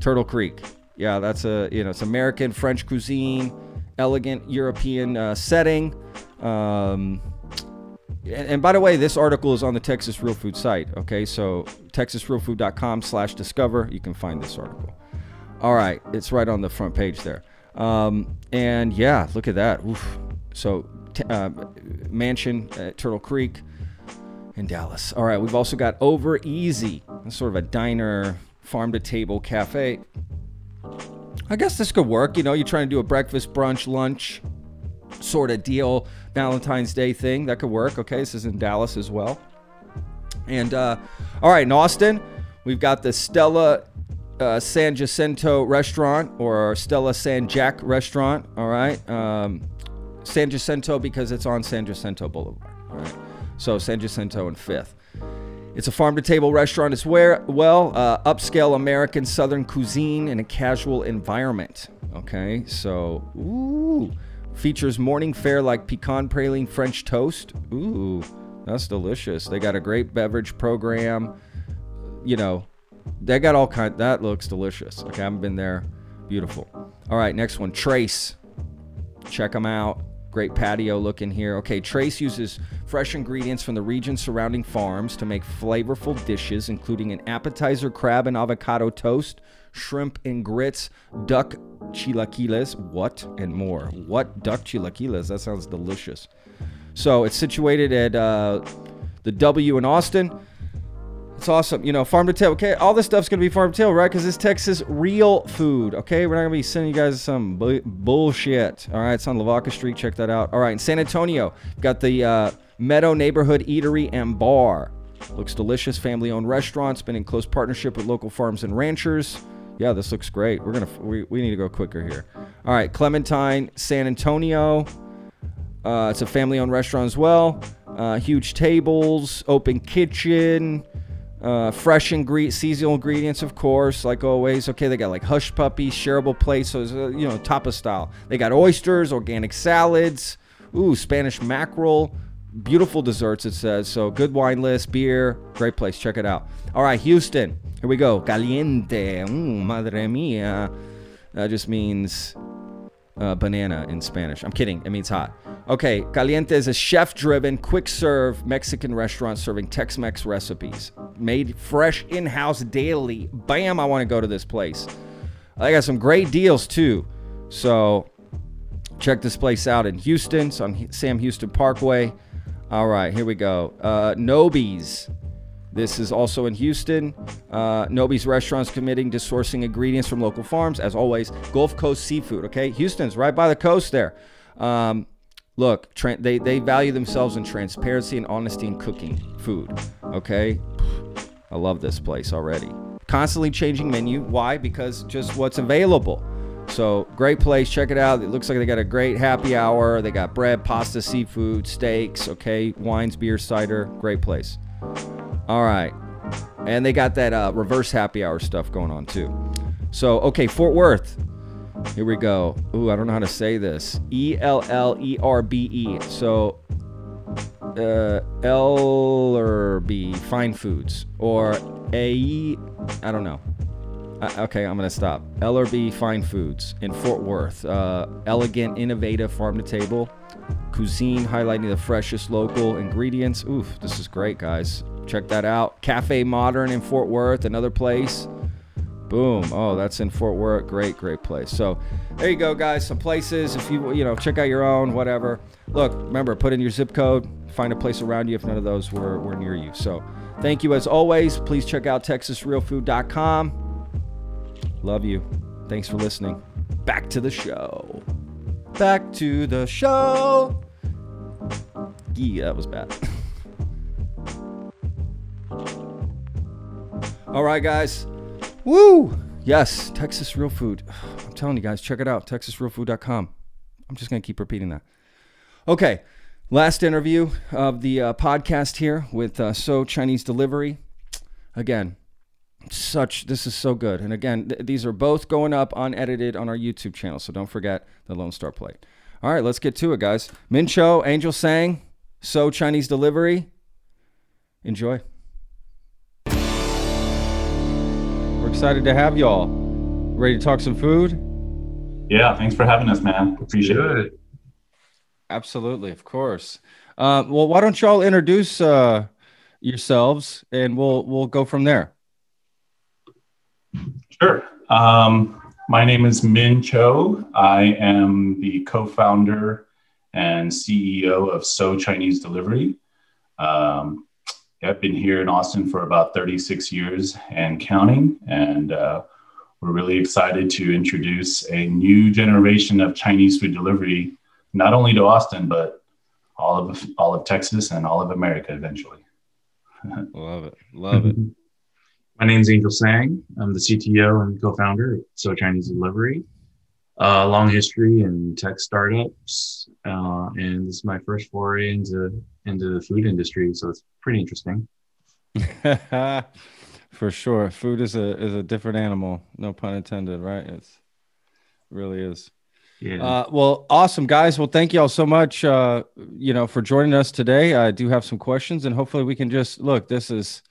Turtle Creek. Yeah, that's a, you know, it's American French cuisine, elegant European uh, setting. Um, and, and by the way, this article is on the Texas Real Food site. Okay, so Texas Real Food dot com slash discover. You can find this article. All right, it's right on the front page there. Um, and yeah, look at that. Oof. So t- uh, Mansion at Turtle Creek. In Dallas. All right, we've also got Over Easy, sort of a diner, farm to table cafe. I guess this could work. You know, you're trying to do a breakfast, brunch, lunch sort of deal, Valentine's Day thing. That could work. Okay, this is in Dallas as well. And uh, all right, in Austin, we've got the Stella uh, San Jacinto restaurant, or Stella San Jac restaurant. All right, um, San Jacinto because it's on San Jacinto Boulevard. All right. So San Jacinto and fifth. It's a farm-to-table restaurant as well, uh, upscale American Southern cuisine in a casual environment. Okay, so, ooh, features morning fare like pecan praline French toast. Ooh, that's delicious. They got a great beverage program. You know, they got all kinds. That looks delicious. Okay, I haven't been there. Beautiful. All right, next one, Trace. Check them out. great patio look in here. Okay, Trace uses fresh ingredients from the region's surrounding farms to make flavorful dishes, including an appetizer crab and avocado toast, shrimp and grits, duck chilaquiles, what, and more. What? Duck chilaquiles? That sounds delicious. So it's situated at uh, the W in Austin. It's awesome. You know, farm to table. Okay, all this stuff's going to be farm to table, right? Because it's Texas real food, okay? We're not going to be sending you guys some bu bullshit. All right, it's on Lavaca Street. Check that out. All right, in San Antonio, got the uh, Meadow Neighborhood Eatery and Bar. Looks delicious. Family-owned restaurant. Been in close partnership with local farms and ranchers. Yeah, this looks great. We're gonna we, we need to go quicker here. All right, Clementine, San Antonio. Uh, it's a family-owned restaurant as well. Uh, huge tables, open kitchen. Uh, fresh ingredient, seasonal ingredients, of course, like always. Okay, they got like hush puppies, shareable plates, so it's, uh, you know, tapa style. They got oysters, organic salads, ooh, Spanish mackerel, beautiful desserts, it says. So good wine list, beer, great place. Check it out. All right, Houston. Here we go. Caliente. Mm, madre mia. That just means uh, banana in Spanish. I'm kidding. It means hot. Okay, Caliente is a chef-driven, quick-serve Mexican restaurant serving Tex-Mex recipes. Made fresh in-house daily. Bam, I want to go to this place. I got some great deals, too. So check this place out in Houston. It's on Sam Houston Parkway. All right, here we go. Uh, Noby's. This is also in Houston. Uh, Noby's restaurants committing to sourcing ingredients from local farms, as always. Gulf Coast seafood, okay? Houston's right by the coast there. Um... Look, they, they value themselves in transparency and honesty in cooking food, okay? I love this place already. Constantly changing menu. Why? Because just what's available. So, great place. Check it out. It looks like they got a great happy hour. They got bread, pasta, seafood, steaks, okay? Wines, beer, cider. Great place. All right. And they got that uh, reverse happy hour stuff going on, too. So, okay, Fort Worth. Here we go. Ooh, I don't know how to say this. E L L E R B E. So, uh, L or B, Fine Foods. Or A E, I don't know. I, okay, I'm going to stop. L or B, Fine Foods in Fort Worth. Uh, elegant, innovative, farm-to-table cuisine highlighting the freshest local ingredients. Oof, this is great, guys. Check that out. Cafe Modern in Fort Worth, another place. Boom. Oh, that's in Fort Worth. Great, great place. So there you go, guys. Some places. If you, you know, check out your own, whatever. Look, remember, put in your zip code. Find a place around you if none of those were, were near you. So thank you as always. Please check out Texas Real Food dot com. Love you. Thanks for listening. Back to the show. Back to the show. Yeah, that was bad. All right, guys. Woo! Yes, Texas Real Food. I'm telling you guys, check it out, Texas Real Food dot com. I'm just going to keep repeating that. Okay, last interview of the uh, podcast here with uh, Tso Chinese Delivery. Again, such this is so good. And again, th these are both going up unedited on our YouTube channel, so don't forget the Lone Star Plate. All right, let's get to it, guys. Min Choe, Angell Tsang, Tso Chinese Delivery. Enjoy. Excited to have y'all. Ready to talk some food? Yeah, thanks for having us, man. Appreciate it. Absolutely, of course. Uh, well, why don't y'all introduce uh, yourselves, and we'll we'll go from there. Sure. Um, my name is Min Choe. I am the co-founder and C E O of Tso Chinese Delivery. Um, I've been here in Austin for about thirty-six years and counting, and uh, we're really excited to introduce a new generation of Chinese food delivery, not only to Austin, but all of all of Texas and all of America eventually. Love it. Love it. My name is Angell Tsang. I'm the C T O and co-founder of Tso Chinese Delivery. Uh, long history in tech startups, uh, and this is my first foray into into the food industry, so it's pretty interesting. For sure, food is a is a different animal, no pun intended, right? It's it really is. Yeah. Uh, well, awesome guys. Well, thank you all so much. Uh, you know, for joining us today. I do have some questions, and hopefully we can just look. This is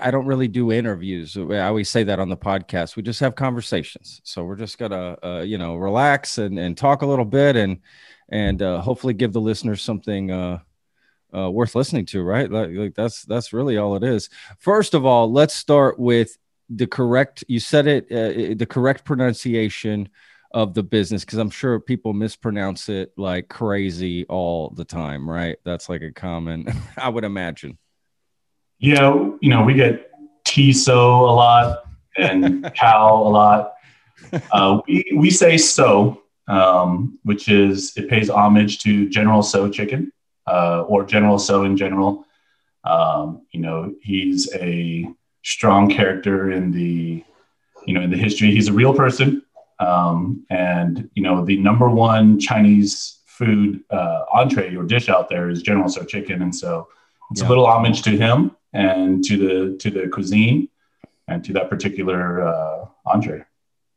I don't really do interviews. I always say that on the podcast. We just have conversations. So we're just going to, uh, you know, relax and, and talk a little bit and and uh, hopefully give the listeners something uh, uh, worth listening to. Right. Like, like that's that's really all it is. First of all, let's start with the correct. You said it, uh, the correct pronunciation of the business, because I'm sure people mispronounce it like crazy all the time. Right. That's like a common, I would imagine. Yeah, you know, we get Tso a lot and Cal a lot. Uh, we we say so, um, which is, it pays homage to General Tso chicken, uh, or General Tso in general. Um, you know, he's a strong character in the, you know, in the history. He's a real person, um, and you know, the number one Chinese food uh, entree or dish out there is General Tso chicken, and so it's yeah. a little homage to him and to the to the cuisine and to that particular uh, entree.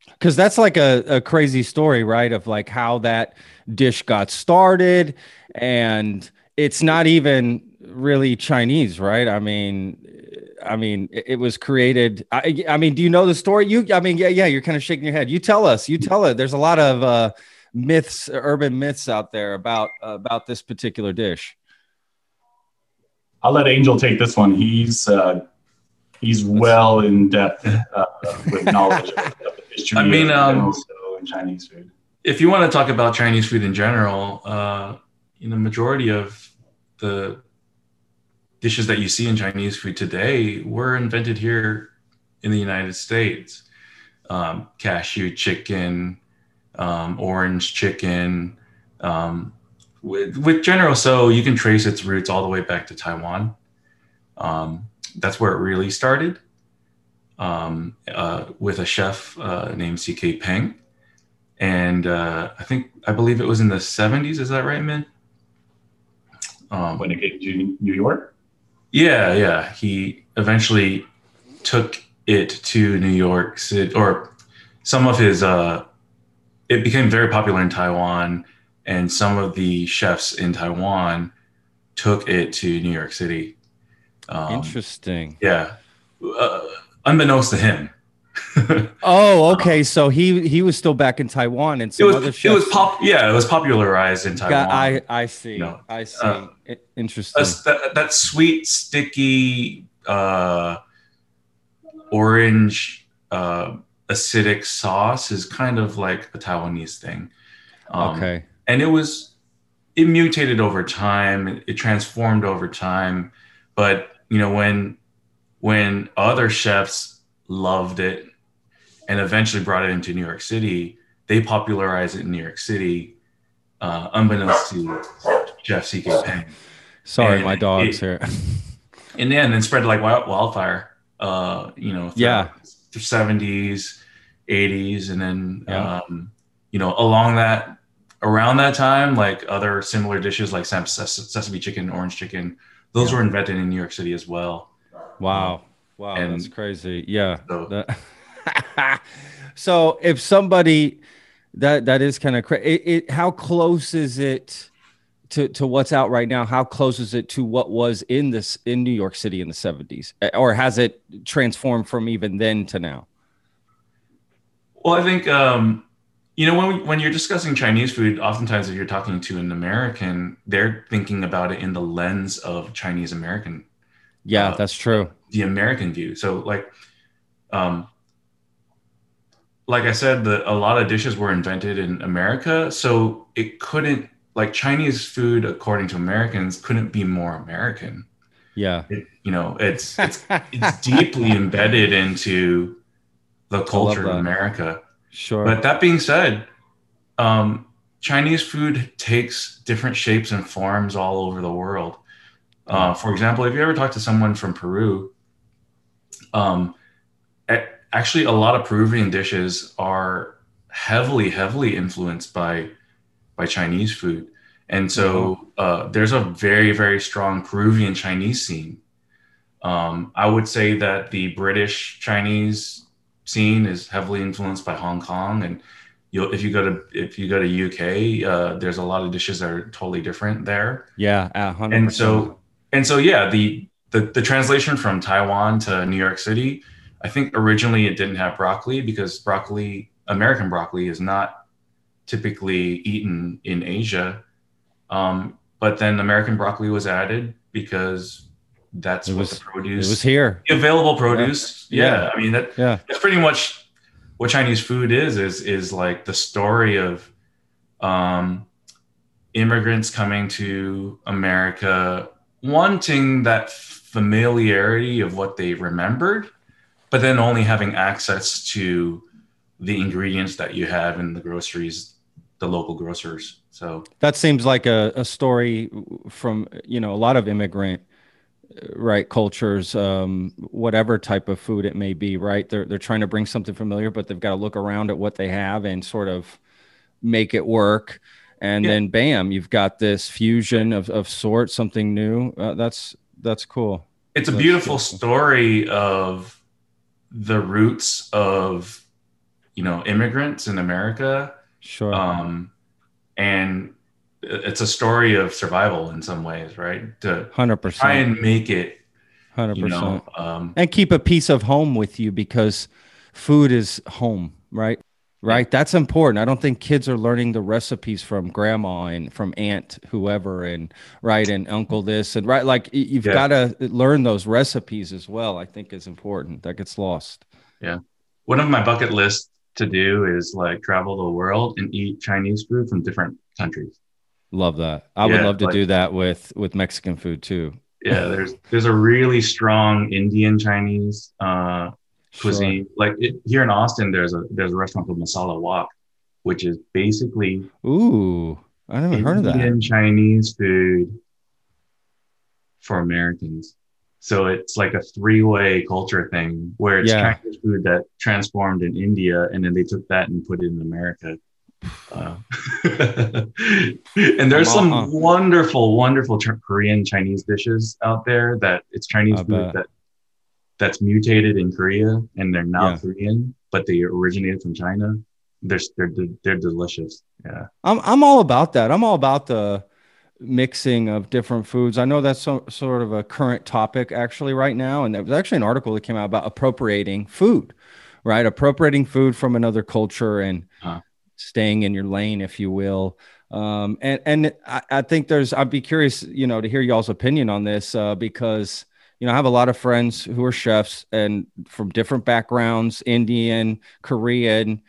Because that's like a, a crazy story, right? Of like how that dish got started, and it's not even really Chinese, right? I mean, I mean, it was created. I, I mean, do you know the story? You, I mean, yeah, yeah. You're kind of shaking your head. You tell us. You tell it. There's a lot of uh, myths, urban myths out there about uh, about this particular dish. I'll let Angell take this one. He's uh, he's well in depth uh, with knowledge of the history. I mean, um, also in Chinese food. If you want to talk about Chinese food in general, uh, in the majority of the dishes that you see in Chinese food today were invented here in the United States. Um, cashew chicken, um, orange chicken. Um, With, with General Tso, you can trace its roots all the way back to Taiwan. Um, that's where it really started, um, uh, with a chef uh, named C K Peng. And uh, I think, I believe it was in the seventies. Is that right, Min? Um, when it came to New York? Yeah, yeah. He eventually took it to New York City, or some of his, uh, it became very popular in Taiwan. And some of the chefs in Taiwan took it to New York City. Um, Interesting. Yeah. Uh, unbeknownst to him. Oh, okay. So he he was still back in Taiwan, and some it was, other chefs. It was pop. Yeah, it was popularized in Taiwan. I I see. You know, I see. Uh, Interesting. That, that sweet, sticky, uh, orange, uh, acidic sauce is kind of like a Taiwanese thing. Um, okay. And it was, it mutated over time. It, it transformed over time. But, you know, when, when other chefs loved it and eventually brought it into New York City, they popularized it in New York City, uh, unbeknownst to Chef C K Peng. Sorry, and my dog's it, here. And then it spread like wildfire, uh, you know, yeah, the seventies, eighties. And then, yeah. um, you know, along that, around that time, like other similar dishes like sesame chicken, orange chicken, those yeah. were invented in New York City as well. Wow. Wow. And that's crazy. Yeah. So, that, so if somebody that, that is kind of crazy, it, how close is it to, to what's out right now? How close is it to what was in this in New York City in the seventies, or has it transformed from even then to now? Well, I think, um, you know, when we, when you're discussing Chinese food, oftentimes if you're talking to an American, they're thinking about it in the lens of Chinese American. Yeah, uh, that's true. The American view. So, like, um, like I said, the, a lot of dishes were invented in America, so it couldn't, like, Chinese food, according to Americans, couldn't be more American. Yeah, it, you know, it's it's it's deeply embedded into the culture of America. Sure. But that being said, um, Chinese food takes different shapes and forms all over the world. Uh, for example, if you ever talk to someone from Peru, um, actually a lot of Peruvian dishes are heavily, heavily influenced by by Chinese food. And so uh, there's a very, very strong Peruvian Chinese scene. Um, I would say that the British Chinese scene is heavily influenced by Hong Kong, and you if you go to if you go to U K, uh, there's a lot of dishes that are totally different there. Yeah, one hundred percent. And so and so yeah, the the, the translation from Taiwan to New York City, I think originally it didn't have broccoli because broccoli, American broccoli, is not typically eaten in Asia. Um, but then American broccoli was added because that's what the produce. It was here. The available produce. Yeah. yeah. yeah. I mean, that, yeah. that's pretty much what Chinese food is, is, is like the story of um, immigrants coming to America, wanting that familiarity of what they remembered, but then only having access to the ingredients that you have in the groceries, the local grocers. So that seems like a, a story from, you know, a lot of immigrant, right, cultures, um, whatever type of food it may be, right? They're, they're trying to bring something familiar, but they've got to look around at what they have and sort of make it work. And yeah. then bam, you've got this fusion of, of sorts, something new. Uh, that's, that's cool. It's a that's beautiful cool. story of the roots of, you know, immigrants in America. Sure. Um, and it's a story of survival in some ways, right? To one hundred percent try and make it, one hundred percent you know, um, and keep a piece of home with you, because food is home, right? Right. That's important. I don't think kids are learning the recipes from grandma and from aunt, whoever, and right. And uncle this and right. Like you've yeah. got to learn those recipes as well. I think is important. That gets lost. Yeah. One of my bucket lists to do is like travel the world and eat Chinese food from different countries. Love that. I yeah, would love to like, do that with, with Mexican food too. Yeah. There's, there's a really strong Indian Chinese, uh, cuisine. Sure. Like it, here in Austin, there's a there's a restaurant called Masala Wok, which is basically ooh, I haven't heard of that. Indian Chinese food for Americans. So it's like a three-way culture thing where it's yeah. Chinese food that transformed in India, and then they took that and put it in America. Uh, and there's some uh-huh. wonderful, wonderful ch- Korean Chinese dishes out there that it's Chinese I food bet. that. That's mutated in Korea, and they're not yeah. Korean, but they originated from China. They're, they're they're delicious. Yeah, I'm I'm all about that. I'm all about the mixing of different foods. I know that's so, sort of a current topic actually right now, and there was actually an article that came out about appropriating food, right? Appropriating food from another culture and huh. staying in your lane, if you will. Um, and and I, I think there's. I'd be curious, you know, to hear y'all's opinion on this uh, because. You know, I have a lot of friends who are chefs and from different backgrounds, Indian, Korean,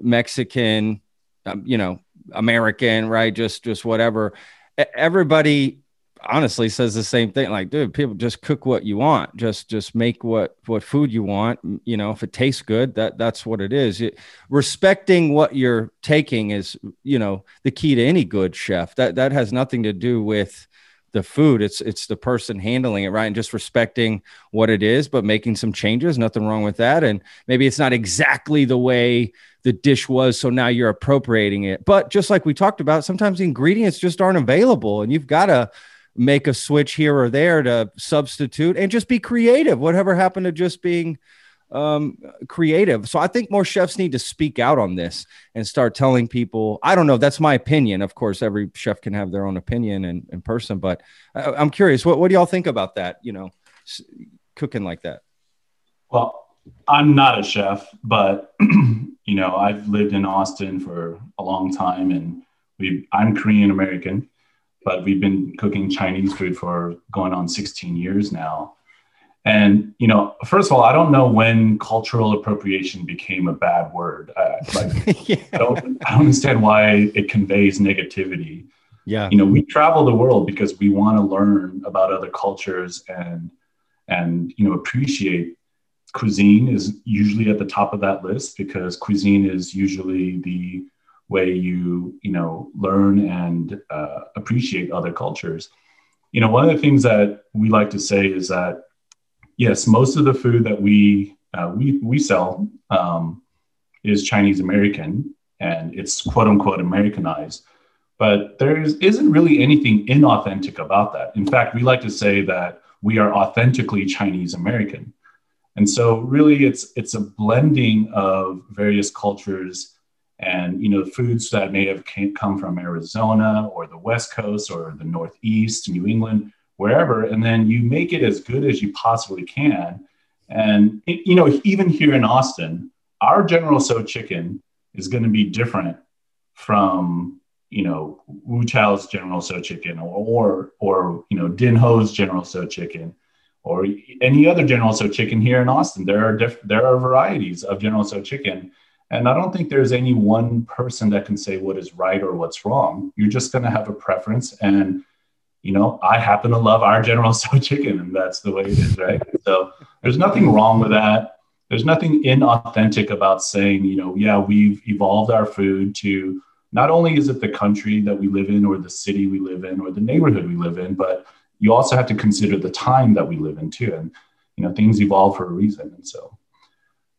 Mexican, um, you know, American, right? Just, just whatever. Everybody honestly says the same thing. Like, dude, people just cook what you want. Just, just make what, what food you want. You know, if it tastes good, that that's what it is. It, respecting what you're taking is, you know, the key to any good chef. That, that has nothing to do with the food. It's, it's the person handling it, right? And just respecting what it is, but making some changes, nothing wrong with that. And maybe it's not exactly the way the dish was. So now you're appropriating it, but just like we talked about, sometimes the ingredients just aren't available and you've got to make a switch here or there to substitute and just be creative, whatever happened to just being um, creative. So I think more chefs need to speak out on this and start telling people, I don't know, that's my opinion. Of course, every chef can have their own opinion and in, in person, but I, I'm curious, what, what do y'all think about that? You know, s- cooking like that. Well, I'm not a chef, but you know, I've lived in Austin for a long time and we, I'm Korean American, but we've been cooking Chinese food for going on sixteen years now. And, you know, first of all, I don't know when cultural appropriation became a bad word. I, like, yeah. I, don't, I don't understand why it conveys negativity. Yeah. You know, we travel the world because we want to learn about other cultures and, and, you know, appreciate cuisine is usually at the top of that list because cuisine is usually the way you, you know, learn and uh, appreciate other cultures. You know, one of the things that we like to say is that, yes, most of the food that we uh, we we sell um, is Chinese American, and it's quote unquote Americanized. But there is, isn't really anything inauthentic about that. In fact, we like to say that we are authentically Chinese American, and so really it's it's a blending of various cultures, and you know foods that may have came, come from Arizona or the West Coast or the Northeast, New England. wherever, and then you make it as good as you possibly can. And, you know, even here in Austin, our General Tso chicken is going to be different from, you know, Wu Chao's General Tso chicken or, or, or you know, Din Ho's General Tso chicken or any other General Tso chicken here in Austin. There are diff- there are varieties of General Tso chicken. And I don't think there's any one person that can say what is right or what's wrong. You're just going to have a preference. And, you know, I happen to love our General Tso chicken, and that's the way it is, right? So there's nothing wrong with that. There's nothing inauthentic about saying, you know, yeah, we've evolved our food to, not only is it the country that we live in or the city we live in or the neighborhood we live in, but you also have to consider the time that we live in too. And, you know, things evolve for a reason. And so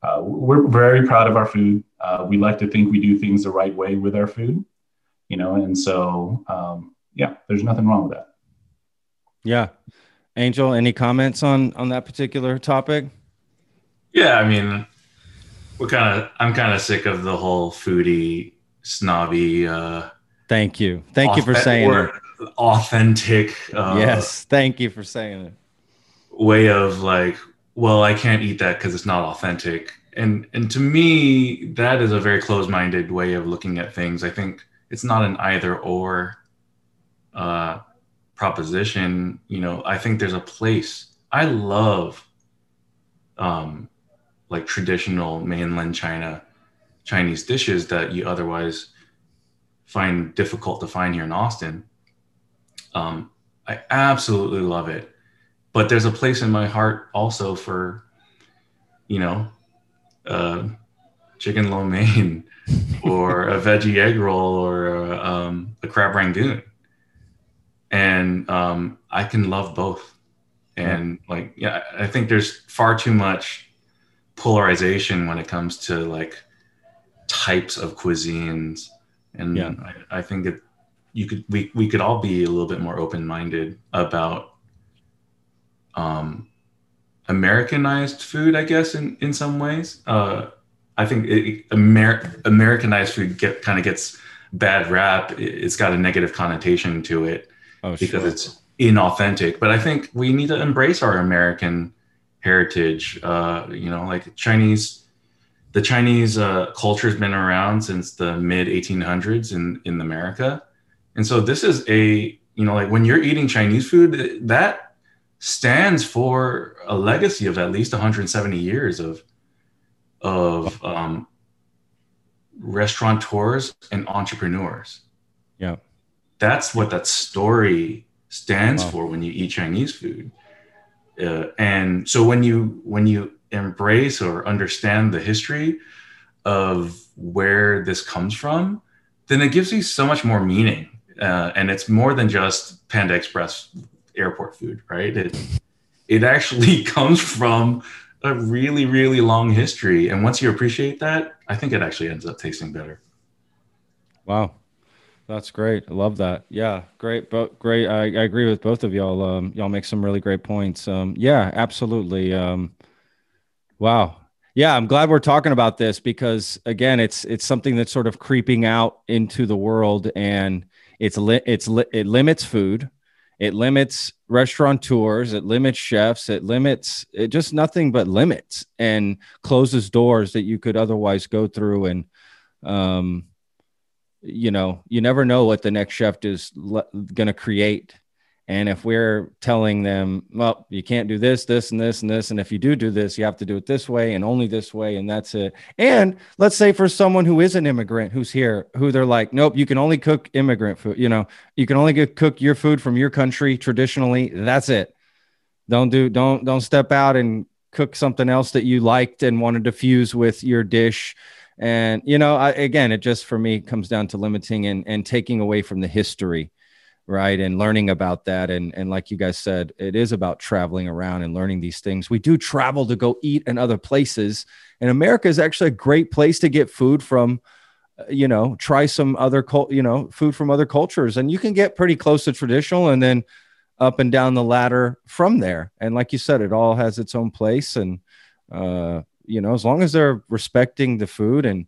uh, we're very proud of our food. Uh, we like to think we do things the right way with our food, you know, and so, um, yeah, there's nothing wrong with that. Yeah. Angell, any comments on, on that particular topic? Yeah. I mean, we're kind of, I'm kind of sick of the whole foodie snobby. Uh, thank you. Thank off- you for saying it. Authentic. Uh, yes. Thank you for saying it. Way of like, well, I can't eat that because it's not authentic. And, and to me, that is a very closed-minded way of looking at things. I think it's not an either or, uh, proposition. You know, I think there's a place. I love um like traditional mainland China Chinese dishes that you otherwise find difficult to find here in Austin. um I absolutely love it, but there's a place in my heart also for, you know, uh chicken lo mein or a veggie egg roll or a, um a crab rangoon. And um, I can love both. And like, yeah, I think there's far too much polarization when it comes to like types of cuisines. And yeah. I, I think that you could, we, we could all be a little bit more open-minded about um, Americanized food, I guess, in, in some ways. Uh, I think it, Amer- Americanized food get, kind of gets bad rap. It's got a negative connotation to it. Oh, because sure. It's inauthentic. But I think we need to embrace our American heritage. Uh, you know, like Chinese, the Chinese uh, culture has been around since the mid eighteen hundreds in, in America. And so this is a, you know, like when you're eating Chinese food, that stands for a legacy of at least one hundred seventy years of, of um, restaurateurs and entrepreneurs. Yeah. That's what that story stands wow. for when you eat Chinese food. Uh, and so when you when you embrace or understand the history of where this comes from, then it gives you so much more meaning. Uh, and it's more than just Panda Express airport food, right? It, it actually comes from a really, really long history. And once you appreciate that, I think it actually ends up tasting better. Wow. That's great. I love that. Yeah, great. But great. I, I agree with both of y'all. Um, y'all make some really great points. Um, yeah, absolutely. Um, wow. Yeah, I'm glad we're talking about this because again, it's it's something that's sort of creeping out into the world, and it's li- it's li- it limits food, it limits restaurateurs, it limits chefs, it limits it just nothing but limits and closes doors that you could otherwise go through and. Um, you know, you never know what the next chef is le- going to create. And if we're telling them, well, you can't do this, this, and this, and this. And if you do do this, you have to do it this way and only this way. And that's it. And let's say for someone who is an immigrant, who's here, who they're like, nope, you can only cook immigrant food. You know, you can only get, cook your food from your country traditionally. That's it. Don't do, don't, don't step out and cook something else that you liked and wanted to fuse with your dish. And, you know, I, again, it just for me comes down to limiting and, and taking away from the history, right? And learning about that. And, and like you guys said, it is about traveling around and learning these things. We do travel to go eat in other places. And America is actually a great place to get food from, you know, try some other, cult, you know, food from other cultures. And you can get pretty close to traditional and then up and down the ladder from there. And like you said, it all has its own place. And, uh, you know, as long as they're respecting the food and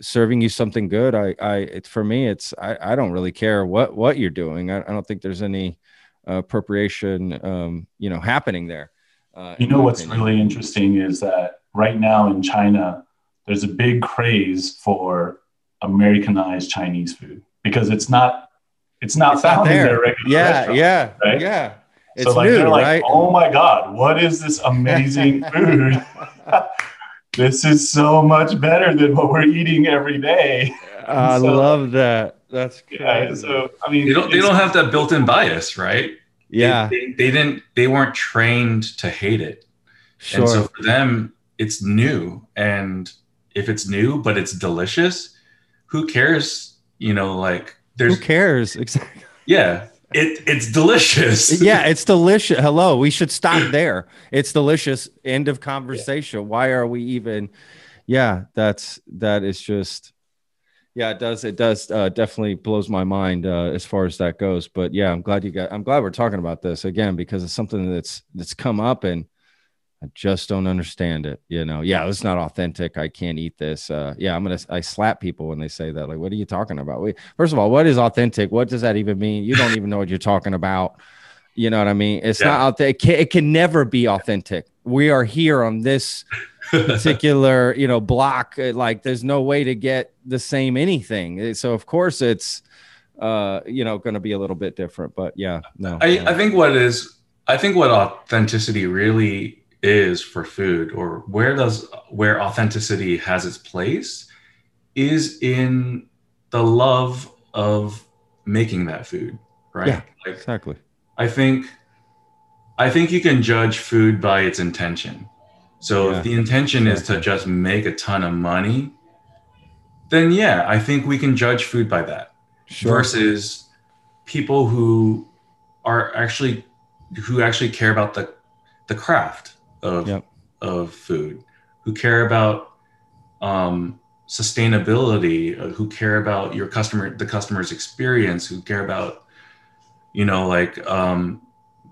serving you something good, I, I, it, for me, it's, I, I don't really care what, what you're doing. I, I don't think there's any uh, appropriation, um, you know, happening there. Uh, you know, what's really interesting is that right now in China, there's a big craze for Americanized Chinese food because it's not, it's not it's found not there. in their regular yeah, restaurants. Yeah, right? yeah. It's so like, new, they're like, right? oh my God, what is this amazing food? This is so much better than what we're eating every day. I so, love that. That's crazy. Yeah, so, I mean, they don't, they don't have that built-in bias, right? Yeah. They, they, they didn't, they weren't trained to hate it. Sure. And so for them, it's new. And if it's new, but it's delicious, who cares? You know, like there's who cares? Exactly. Yeah. It it's delicious. Yeah, it's delicious. Hello, we should stop there. It's delicious. End of conversation. Yeah. Why are we even? Yeah, that's that is just. Yeah, it does. It does uh, definitely blows my mind uh, as far as that goes. But yeah, I'm glad you got. I'm glad we're talking about this again because it's something that's that's come up and I just don't understand it. You know, yeah, it's not authentic. I can't eat this. Uh, yeah, I'm gonna. I slap people when they say that. Like, what are you talking about? We, first of all, what is authentic? What does that even mean? You don't even know what you're talking about. You know what I mean? It's yeah. not out there. It can, it can never be authentic. We are here on this particular, you know, block. Like, there's no way to get the same anything. So of course, it's, uh, you know, going to be a little bit different. But yeah, no. I, yeah. I think what is, I think what authenticity really is for food, or where does where authenticity has its place, is in the love of making that food, right? Yeah, like, exactly. I think I think you can judge food by its intention. So yeah. if the intention yeah. is to just make a ton of money, then yeah, I think we can judge food by that. Sure. Versus people who are actually who actually care about the the craft of yep. of food, who care about um, sustainability, who care about your customer, the customer's experience, who care about, you know, like um,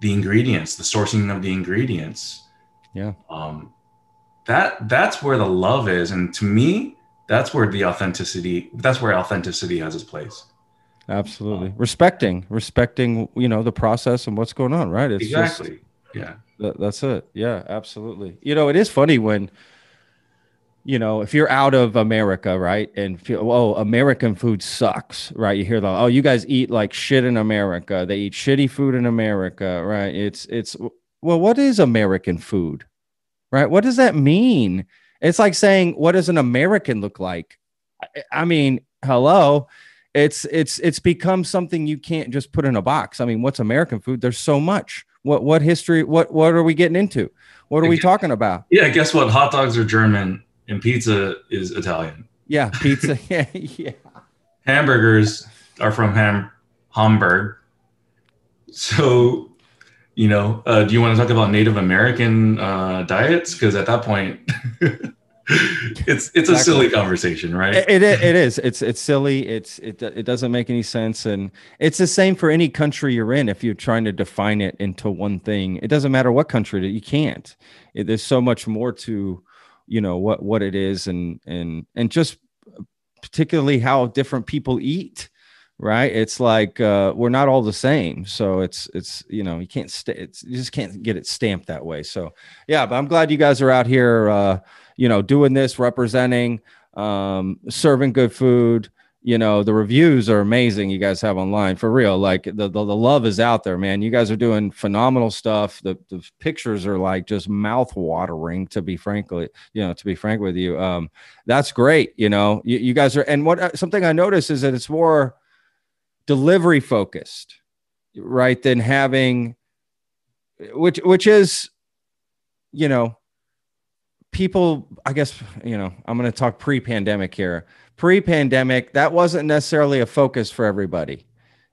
the ingredients, the sourcing of the ingredients. Yeah. Um, that that's where the love is, and to me, that's where the authenticity. That's where authenticity has its place. Absolutely, um, respecting, respecting, you know, the process and what's going on, right? It's exactly. Just, yeah. That's it. Yeah, absolutely. You know, it is funny when, you know, if you're out of America, right, and feel, oh, American food sucks, right? You hear the, oh, you guys eat like shit in America. They eat shitty food in America, right? It's, it's, well, what is American food, right? What does that mean? It's like saying, what does an American look like? I, I mean, hello. It's, it's, it's become something you can't just put in a box. I mean, what's American food? There's so much. What what history? What what are we getting into? What are we talking about? Yeah, guess what? Hot dogs are German and pizza is Italian. Yeah, pizza. yeah, yeah. Hamburgers are from Ham Hamburg. So, you know, uh, do you want to talk about Native American uh, diets? Because at that point, it's it's a silly conversation, right? It, it it is. It's it's silly. It's it it doesn't make any sense, and it's the same for any country you're in. If you're trying to define it into one thing, it doesn't matter what country. You can't. It, there's so much more to, you know, what what it is, and and and just particularly how different people eat, right? It's like uh, we're not all the same. So it's it's you know you can't st- it's, you just can't get it stamped that way. So yeah, but I'm glad you guys are out here. Uh, you know, doing this, representing, um, serving good food. You know, the reviews are amazing you guys have online, for real. Like the, the, the love is out there, man. You guys are doing phenomenal stuff. The, the pictures are like just mouth watering, to be frankly, you know, to be frank with you. Um, that's great. You know, you, you guys are, and what, something I noticed is that it's more delivery focused, right? Than having, which, which is, you know, people, I guess, you know, I'm going to talk pre-pandemic here. Pre-pandemic, that wasn't necessarily a focus for everybody.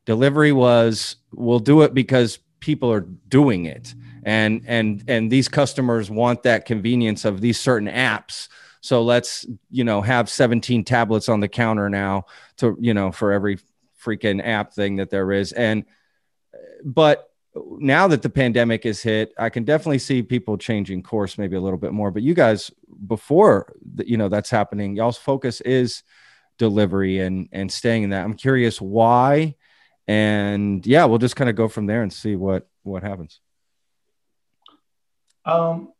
Delivery was, we'll do it because people are doing it. And and and these customers want that convenience of these certain apps. So let's, you know, have seventeen tablets on the counter now to, you know, for every freaking app thing that there is. And but now that the pandemic is hit, I can definitely see people changing course maybe a little bit more, but you guys before the, you know, that's happening, y'all's focus is delivery and, and staying in that. I'm curious why, And yeah, we'll just kind of go from there and see what, what happens. Um,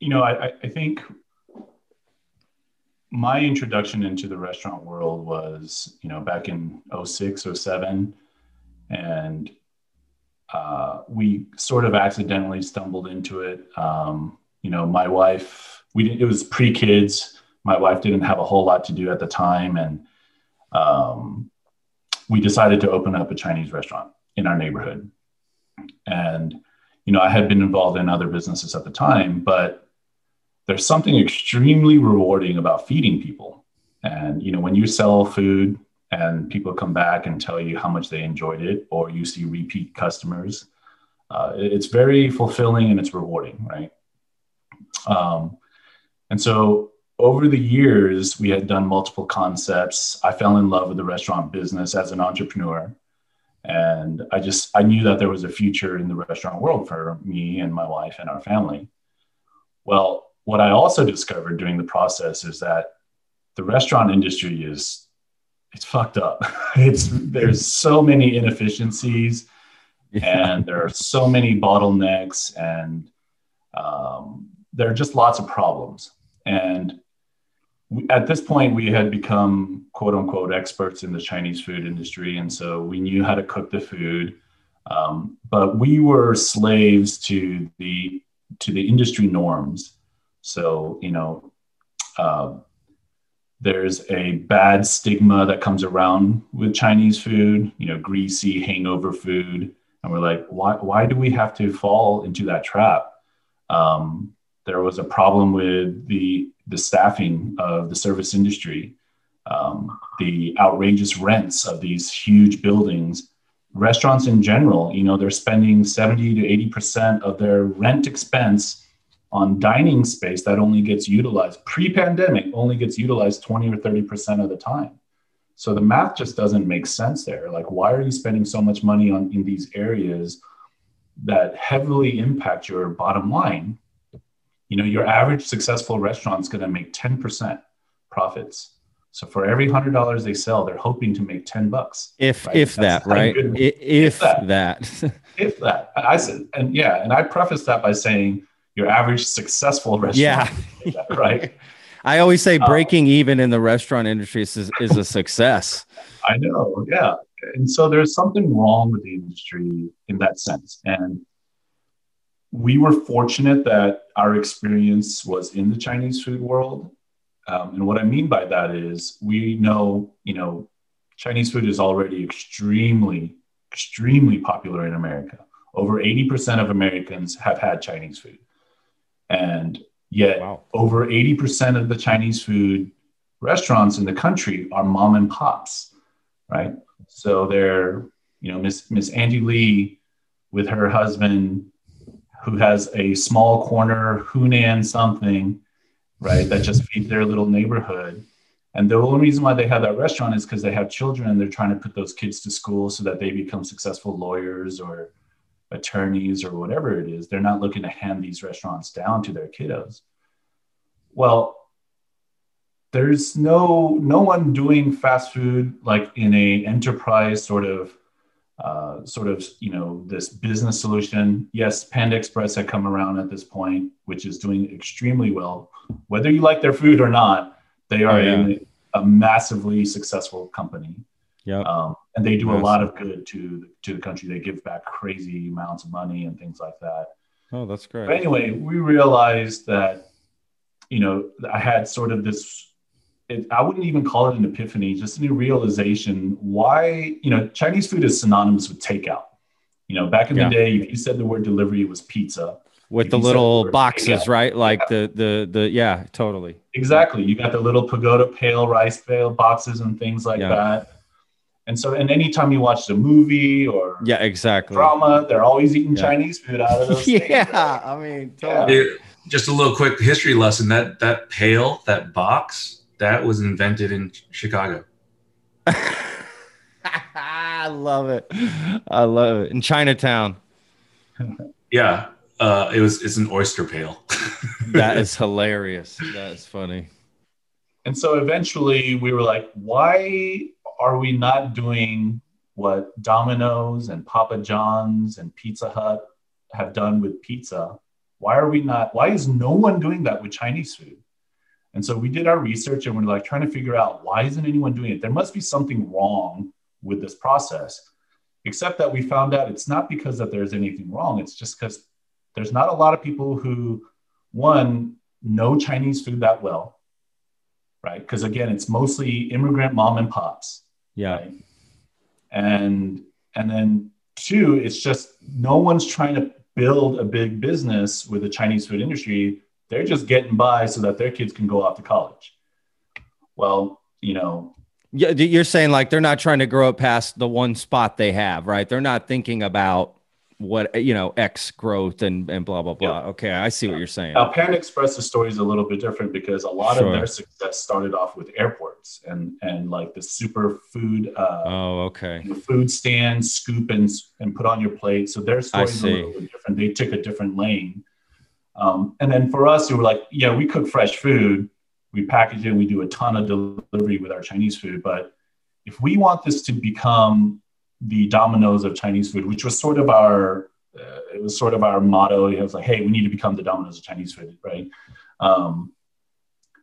you know, I, I think my introduction into the restaurant world was, you know, back in oh six, oh seven, and uh, we sort of accidentally stumbled into it. Um, you know, my wife, we didn't, it was pre-kids. My wife didn't have a whole lot to do at the time. And um, we decided to open up a Chinese restaurant in our neighborhood. And, you know, I had been involved in other businesses at the time, but there's something extremely rewarding about feeding people. And, you know, when you sell food and people come back and tell you how much they enjoyed it, or you see repeat customers, uh, it's very fulfilling and it's rewarding, right? Um, and so over the years, we had done multiple concepts. I fell in love with the restaurant business as an entrepreneur. And I just, I knew that there was a future in the restaurant world for me and my wife and our family. Well, what I also discovered during the process is that the restaurant industry is, it's fucked up. It's, there's so many inefficiencies, yeah. And there are so many bottlenecks, and um, there are just lots of problems. And we, at this point, we had become quote unquote experts in the Chinese food industry. And so we knew how to cook the food, um, but we were slaves to the, to the industry norms. So, you know, uh, there's a bad stigma that comes around with Chinese food, you know, greasy hangover food. And we're like, why, why do we have to fall into that trap? Um, there was a problem with the, the staffing of the service industry, um, the outrageous rents of these huge buildings. Restaurants in general, you know, they're spending seventy to eighty percent of their rent expense on dining space that only gets utilized pre-pandemic, only gets utilized twenty or thirty percent of the time. So the math just doesn't make sense there. Like, why are you spending so much money on in these areas that heavily impact your bottom line? You know, your average successful restaurant is going to make ten percent profits. So for every one hundred dollars they sell, they're hoping to make ten bucks. If, right? if That's that, right? Good, if, if that. that. If that. I said, and yeah, and I preface that by saying your average successful restaurant. Yeah. That, right? I always say breaking um, even in the restaurant industry is, is a success. I know. Yeah. And so there's something wrong with the industry in that sense. And we were fortunate that our experience was in the Chinese food world. Um, and what I mean by that is we know, you know, Chinese food is already extremely, extremely popular in America. Over eighty percent of Americans have had Chinese food. And yet wow. over eighty percent of the Chinese food restaurants in the country are mom and pops, right? So they're, you know, Miss Miss Angie Lee with her husband, who has a small corner Hunan something, right, that just feeds their little neighborhood. And the only reason why they have that restaurant is because they have children and they're trying to put those kids to school so that they become successful lawyers or attorneys or whatever it is. They're not looking to hand these restaurants down to their kiddos. Well, there's no, no one doing fast food like in a enterprise sort of Uh, sort of, you know, this business solution. Yes, Panda Express had come around at this point, which is doing extremely well. Whether you like their food or not, they are oh, yeah. in a massively successful company. Yeah, um, and they do yes. a lot of good to to the country. They give back crazy amounts of money and things like that. Oh, that's great. But anyway, we realized that, you know, I had sort of this. It, I wouldn't even call it an epiphany, just a new realization why, you know, Chinese food is synonymous with takeout. You know, back in yeah. the day, if you said the word delivery, it was pizza. With if the little the boxes, takeout, right? Like yeah. the, the, the, yeah, totally. Exactly. You got the little pagoda pale rice pail boxes and things like yeah. that. And so, and anytime you watched a movie or yeah, exactly. drama, they're always eating yeah. Chinese food out of those yeah. things. Right? I mean, totally. Dude, just a little quick history lesson. That, that pail, that box, that was invented in Chicago. I love it. I love it. In Chinatown. Yeah. Uh, it was, it's an oyster pail. That is hilarious. That is funny. And so eventually we were like, why are we not doing what Domino's and Papa John's and Pizza Hut have done with pizza. Why are we not, why is no one doing that with Chinese food? And so we did our research and we're like trying to figure out, why isn't anyone doing it? There must be something wrong with this process, except that we found out it's not because that there's anything wrong. It's just because there's not a lot of people who, one, know Chinese food that well, right? Because again, it's mostly immigrant mom and pops. Yeah. Right? And, and then two, it's just no one's trying to build a big business with the Chinese food industry. They're just getting by so that their kids can go off to college. Well, you know. Yeah, you're saying like they're not trying to grow up past the one spot they have, right? They're not thinking about what, you know, X growth and, and blah, blah, blah. Yeah. Okay, I see yeah. what you're saying. Now, Panda Express's story is a little bit different because a lot sure. of their success started off with airports and, and like the super food. Uh, oh, okay. The food stand, scoop and, and put on your plate. So their story is a little bit different. They took a different lane. Um, and then for us, we were like, yeah, we cook fresh food, we package it, we do a ton of delivery with our Chinese food. But if we want this to become the Domino's of Chinese food, which was sort of our, uh, it was sort of our motto. It was like, hey, we need to become the Domino's of Chinese food, right? Um,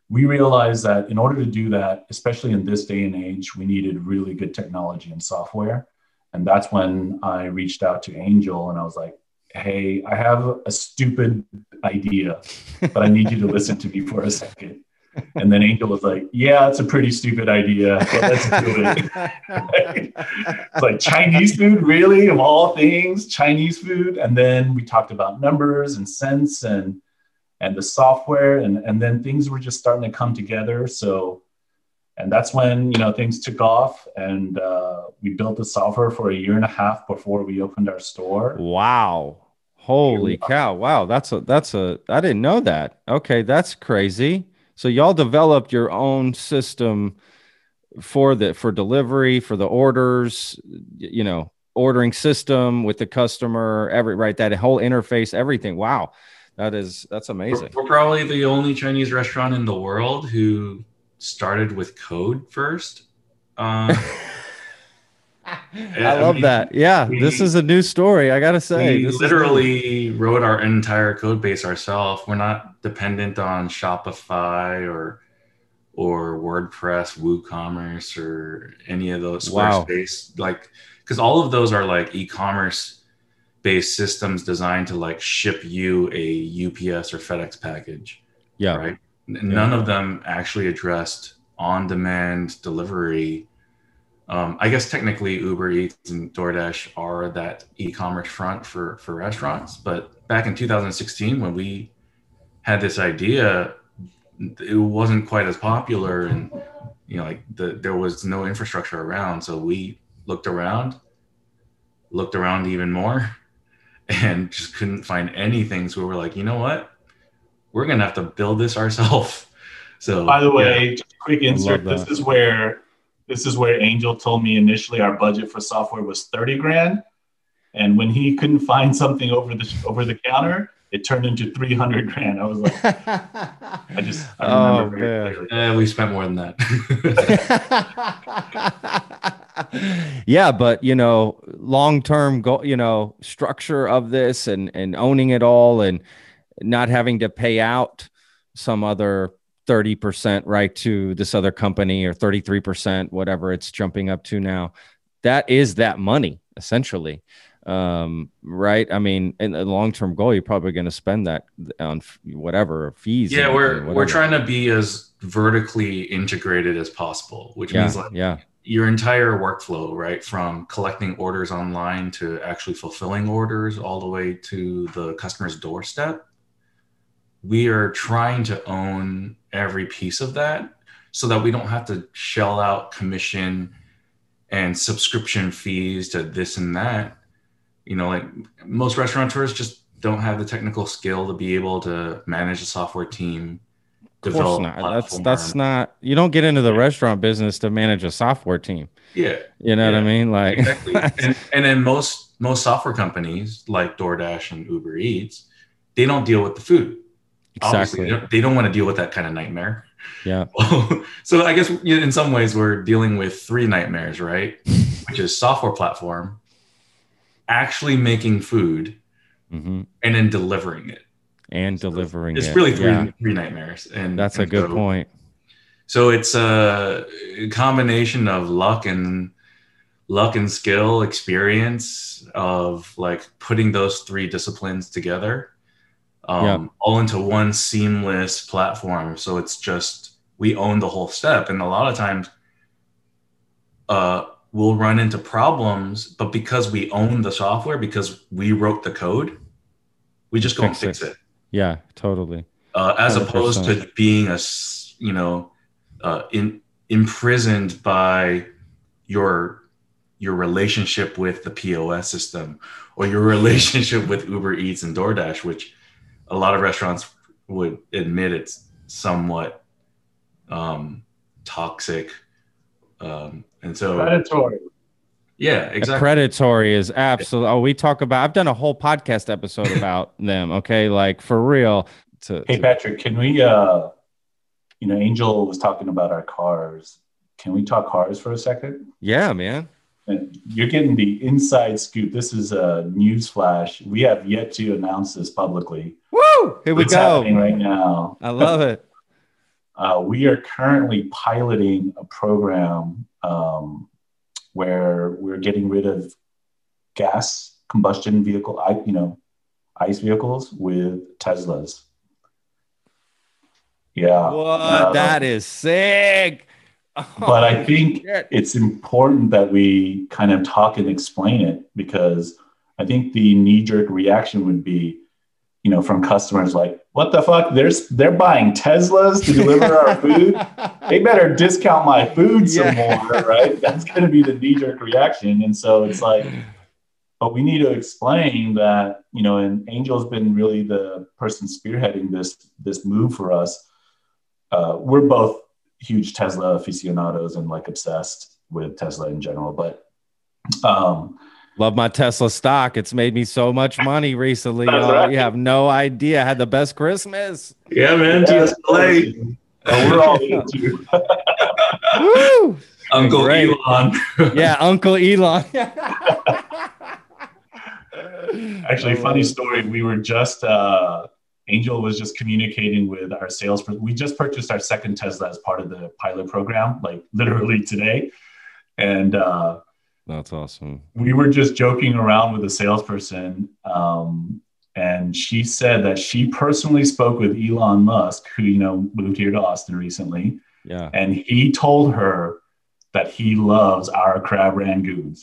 we realized that in order to do that, especially in this day and age, we needed really good technology and software. And that's when I reached out to Angell and I was like, hey, I have a stupid idea, but I need you to listen to me for a second. And then Angell was like, yeah, it's a pretty stupid idea, but let's do it. Right? It's like Chinese food, really, of all things, Chinese food. And then we talked about numbers and cents and and the software. And, and then things were just starting to come together. So, and that's when, you know, things took off and uh, we built the software for a year and a half before we opened our store. Wow. Holy cow. Wow. That's a, that's a, I didn't know that. Okay. That's crazy. So y'all developed your own system for the, for delivery, for the orders, you know, ordering system with the customer, every, right. That whole interface, everything. Wow. That is, that's amazing. We're, we're probably the only Chinese restaurant in the world who started with code first. Um, I love we, that. Yeah, we, this is a new story. I gotta say, we this literally is wrote our entire code base ourselves. We're not dependent on Shopify or or WordPress, WooCommerce, or any of those Squarespace. Wow. Like, because all of those are like e-commerce based systems designed to like ship you a U P S or FedEx package. Yeah. Right. None yeah. of them actually addressed on-demand delivery. Um, I guess technically Uber Eats and DoorDash are that e-commerce front for, for restaurants. But back in two thousand sixteen, when we had this idea, it wasn't quite as popular and, you know, like the, there was no infrastructure around. So we looked around, looked around even more and just couldn't find anything. So we were like, you know what? We're going to have to build this ourselves. So by the way, yeah. just quick insert, this is where, this is where Angell told me initially our budget for software was thirty grand. And when he couldn't find something over the, over the counter, it turned into three hundred grand. I was like, I just, I remember. Oh, very clearly. Eh, we spent more than that. Yeah. But you know, long-term goal, you know, structure of this and, and owning it all and not having to pay out some other thirty percent right to this other company or thirty-three percent, whatever it's jumping up to now. That is that money essentially. Um, right. I mean, in a long-term goal, you're probably going to spend that on whatever fees. Yeah. We're, we're trying to be as vertically integrated as possible, which yeah, means like yeah. your entire workflow, right? From collecting orders online to actually fulfilling orders all the way to the customer's doorstep. We are trying to own every piece of that so that we don't have to shell out commission and subscription fees to this and that. You know, like most restaurateurs just don't have the technical skill to be able to manage a software team. Of course not. That's, that's not, you don't get into the yeah. restaurant business to manage a software team. Yeah. You know yeah. what I mean? Like, exactly. and, and then most, most software companies like DoorDash and Uber Eats, they don't deal with the food. Exactly. Obviously, they don't, they don't want to deal with that kind of nightmare. Yeah. So I guess in some ways we're dealing with three nightmares, right? packages software platform, actually making food, mm-hmm. and then delivering it. And so delivering it's it. It's really three, yeah. three nightmares. And that's and a good so, point. So it's a combination of luck and luck and skill, experience of like putting those three disciplines together, um, yeah. all into one seamless platform. So it's just, we own the whole step. And a lot of times uh, we'll run into problems, but because we own the software, because we wrote the code, we just go fix and fix it. it. Yeah, totally. Uh, as one hundred percent. Opposed to being a, you know, uh, in, imprisoned by your your relationship with the P O S system or your relationship with Uber Eats and DoorDash, which a lot of restaurants would admit it's somewhat um, toxic. Um, and so predatory. Yeah, exactly. Predatory is absolutely. Oh, we talk about, I've done a whole podcast episode about them. Okay. Like for real. To, hey, to, Patrick, can we, uh, you know, Angell was talking about our cars. Can we talk cars for a second? Yeah, man. And you're getting the inside scoop. This is a news flash. We have yet to announce this publicly. Woo! Here we it's go. Happening right now. I love it. Uh, we are currently piloting a program um, where we're getting rid of gas combustion vehicle, you know, ICE vehicles with Teslas. Yeah. What? Uh, that is sick. But I think it's important that we kind of talk and explain it, because I think the knee-jerk reaction would be, you know, from customers like, what the fuck? They're, they're buying Teslas to deliver our food? They better discount my food some yeah. more, right? That's going to be the knee-jerk reaction. And so it's like, but we need to explain that, you know, and Angell's been really the person spearheading this, this move for us. Uh, we're both huge Tesla aficionados and like obsessed with Tesla in general, but um, love my Tesla stock. It's made me so much money recently. Right. You have no idea. I had the best Christmas. Yeah, man. Yeah. T S L A. Oh, we're all into Woo! Uncle Great. Elon. yeah, Uncle Elon. Actually, funny story. We were just, uh, Angell was just communicating with our sales. We just purchased our second Tesla as part of the pilot program, like literally today. And uh, that's awesome. We were just joking around with a salesperson. Um, and she said that she personally spoke with Elon Musk, who, you know, moved here to Austin recently. Yeah. And he told her that he loves our crab rangoons.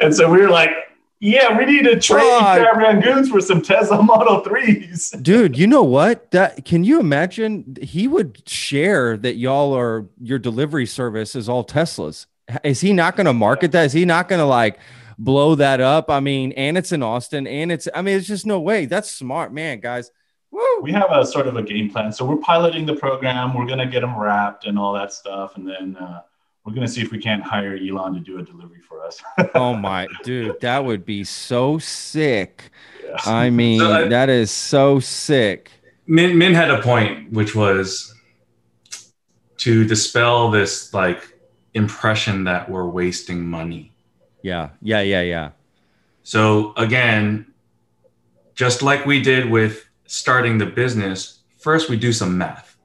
And so we were like, yeah, we need to trade crab rangoons for some Tesla Model threes. Dude, you know what? That can you imagine? He would share that y'all are your delivery service is all Teslas. Is he not going to market that? Is he not going to like blow that up? I mean, and it's in Austin, and it's I mean, it's just no way. That's smart, man, guys. Woo. We have a sort of a game plan. So we're piloting the program. We're going to get them wrapped and all that stuff, and then. Uh, We're going to see if we can't hire Elon to do a delivery for us. Oh, my dude. That would be so sick. Yeah. I mean, so I, that is so sick. Min, Min had a point, which was to dispel this like impression that we're wasting money. Yeah. Yeah. Yeah. Yeah. So, again, just like we did with starting the business, first we do some math.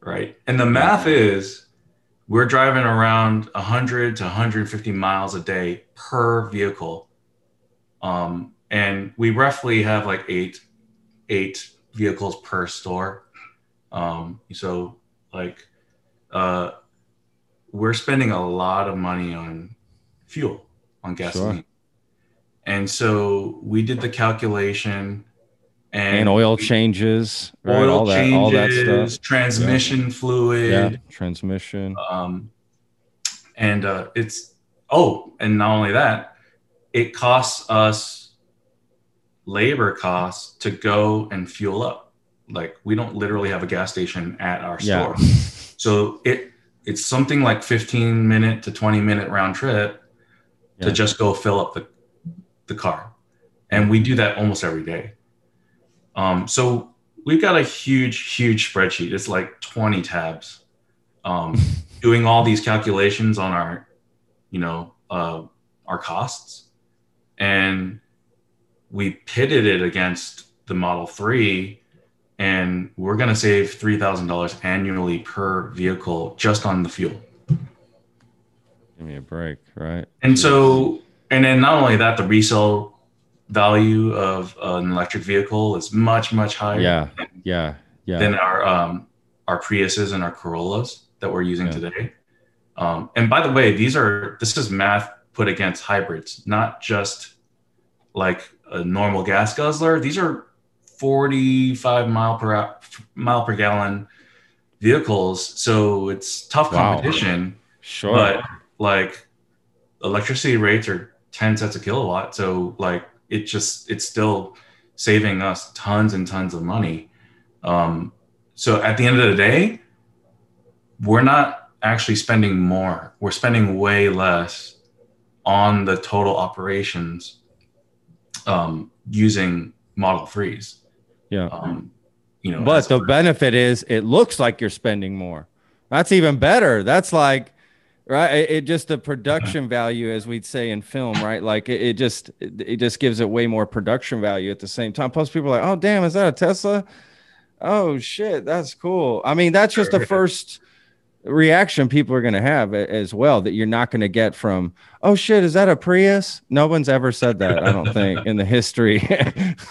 Right. And the math yeah. is. We're driving around one hundred to one hundred fifty miles a day per vehicle. Um, and we roughly have like eight, eight vehicles per store. Um, so like uh, we're spending a lot of money on fuel, on gasoline. Sure. And so we did the calculation. And, and oil changes, right? Oil all changes, that, all that stuff. Transmission yeah. fluid, yeah. transmission. Um, and uh, it's oh, and not only that, it costs us labor costs to go and fuel up. Like we don't literally have a gas station at our yeah. store, so it it's something like fifteen minute to twenty minute round trip yeah. to just go fill up the the car, and we do that almost every day. Um, so we've got a huge, huge spreadsheet. It's like twenty tabs, um, doing all these calculations on our you know, uh, our costs. And we pitted it against the Model three, and we're going to save three thousand dollars annually per vehicle just on the fuel. Give me a break, right? And so, and then not only that, the resale value of an electric vehicle is much, much higher. Yeah, than, yeah, yeah. Than our um, our Priuses and our Corollas that we're using yeah. today. Um, and by the way, these are this is math put against hybrids, not just like a normal gas guzzler. These are forty-five mile per hour, mile per gallon vehicles, so it's tough competition. Wow. Sure, but like electricity rates are ten cents a kilowatt, so like it just it's still saving us tons and tons of money. Um, so at the end of the day, we're not actually spending more; we're spending way less on the total operations um, using Model threes. Yeah, um, you know. But the first. benefit is it looks like you're spending more. That's even better. That's like, right. It, it just the production value, as we'd say in film, right? Like it, it just it, it just gives it way more production value at the same time. Plus, people are like, oh damn, is that a Tesla? Oh shit, that's cool. I mean, that's just the first reaction people are going to have as well, that you're not going to get from, oh shit, is that a Prius? No one's ever said that, I don't think, in the history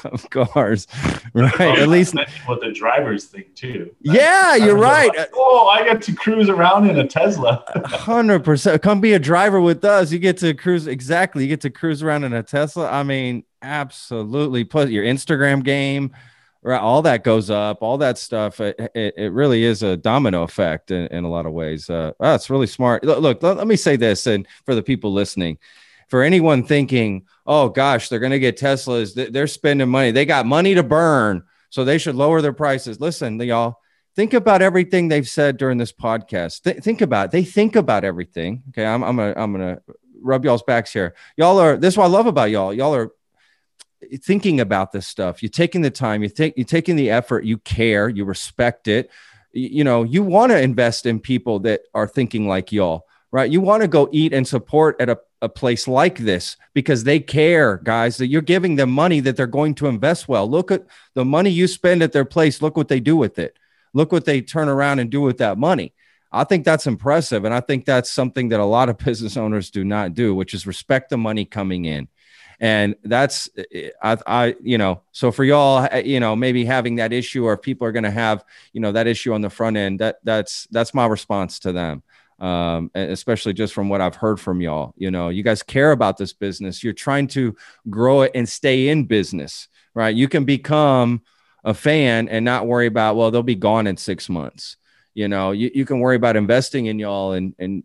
of cars, right? Oh, at least what the drivers think too. Yeah, like, you're right. Like, oh, I get to cruise around in a Tesla. one hundred percent. Come be a driver with us. You get to cruise. Exactly. You get to cruise around in a Tesla. I mean, absolutely. Plus your Instagram game. Right, all that goes up, all that stuff. It, it, it really is a domino effect in, in a lot of ways. Uh, oh, it's really smart. Look, look, let me say this, and for the people listening, for anyone thinking, oh gosh, they're going to get Teslas, they're spending money, they got money to burn, so they should lower their prices. Listen, y'all, think about everything they've said during this podcast. Th- think about it. They think about everything. Okay, I'm I'm gonna I'm gonna rub y'all's backs here. Y'all are. This is what I love about y'all. Y'all are thinking about this stuff. You're taking the time, you think you're taking the effort, you care, you respect it. You, you know, you want to invest in people that are thinking like y'all, right? You want to go eat and support at a, a place like this because they care, guys, that you're giving them money that they're going to invest well. Look at the money you spend at their place. Look what they do with it. Look what they turn around and do with that money. I think that's impressive. And I think that's something that a lot of business owners do not do, which is respect the money coming in. And that's, I, I, you know, so for y'all, you know, maybe having that issue, or if people are going to have, you know, that issue on the front end, that that's, that's my response to them. Um, especially just from what I've heard from y'all, you know, you guys care about this business. You're trying to grow it and stay in business, right? You can become a fan and not worry about, well, they'll be gone in six months. You know, you, you can worry about investing in y'all and, and,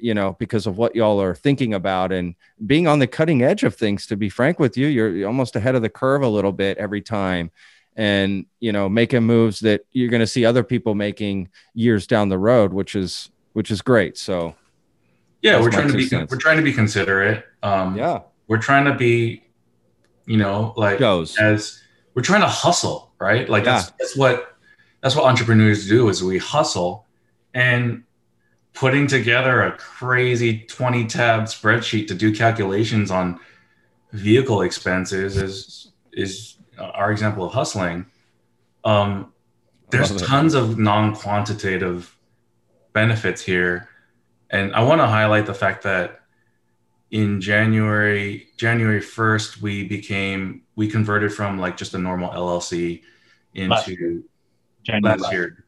you know, because of what y'all are thinking about and being on the cutting edge of things. To be frank with you, you're almost ahead of the curve a little bit every time, and, you know, making moves that you're going to see other people making years down the road, which is, which is great. So yeah, we're trying to be, we're trying to be considerate. Um, yeah. We're trying to be, you know, like Goes. as we're trying to hustle, right? Like yeah. that's, that's what, that's what entrepreneurs do, is we hustle. And putting together a crazy twenty tab spreadsheet to do calculations on vehicle expenses is, is our example of hustling. Um, there's tons of non-quantitative benefits here. And I want to highlight the fact that in January, January first, we became, we converted from like just a normal L L C into last year. January last year.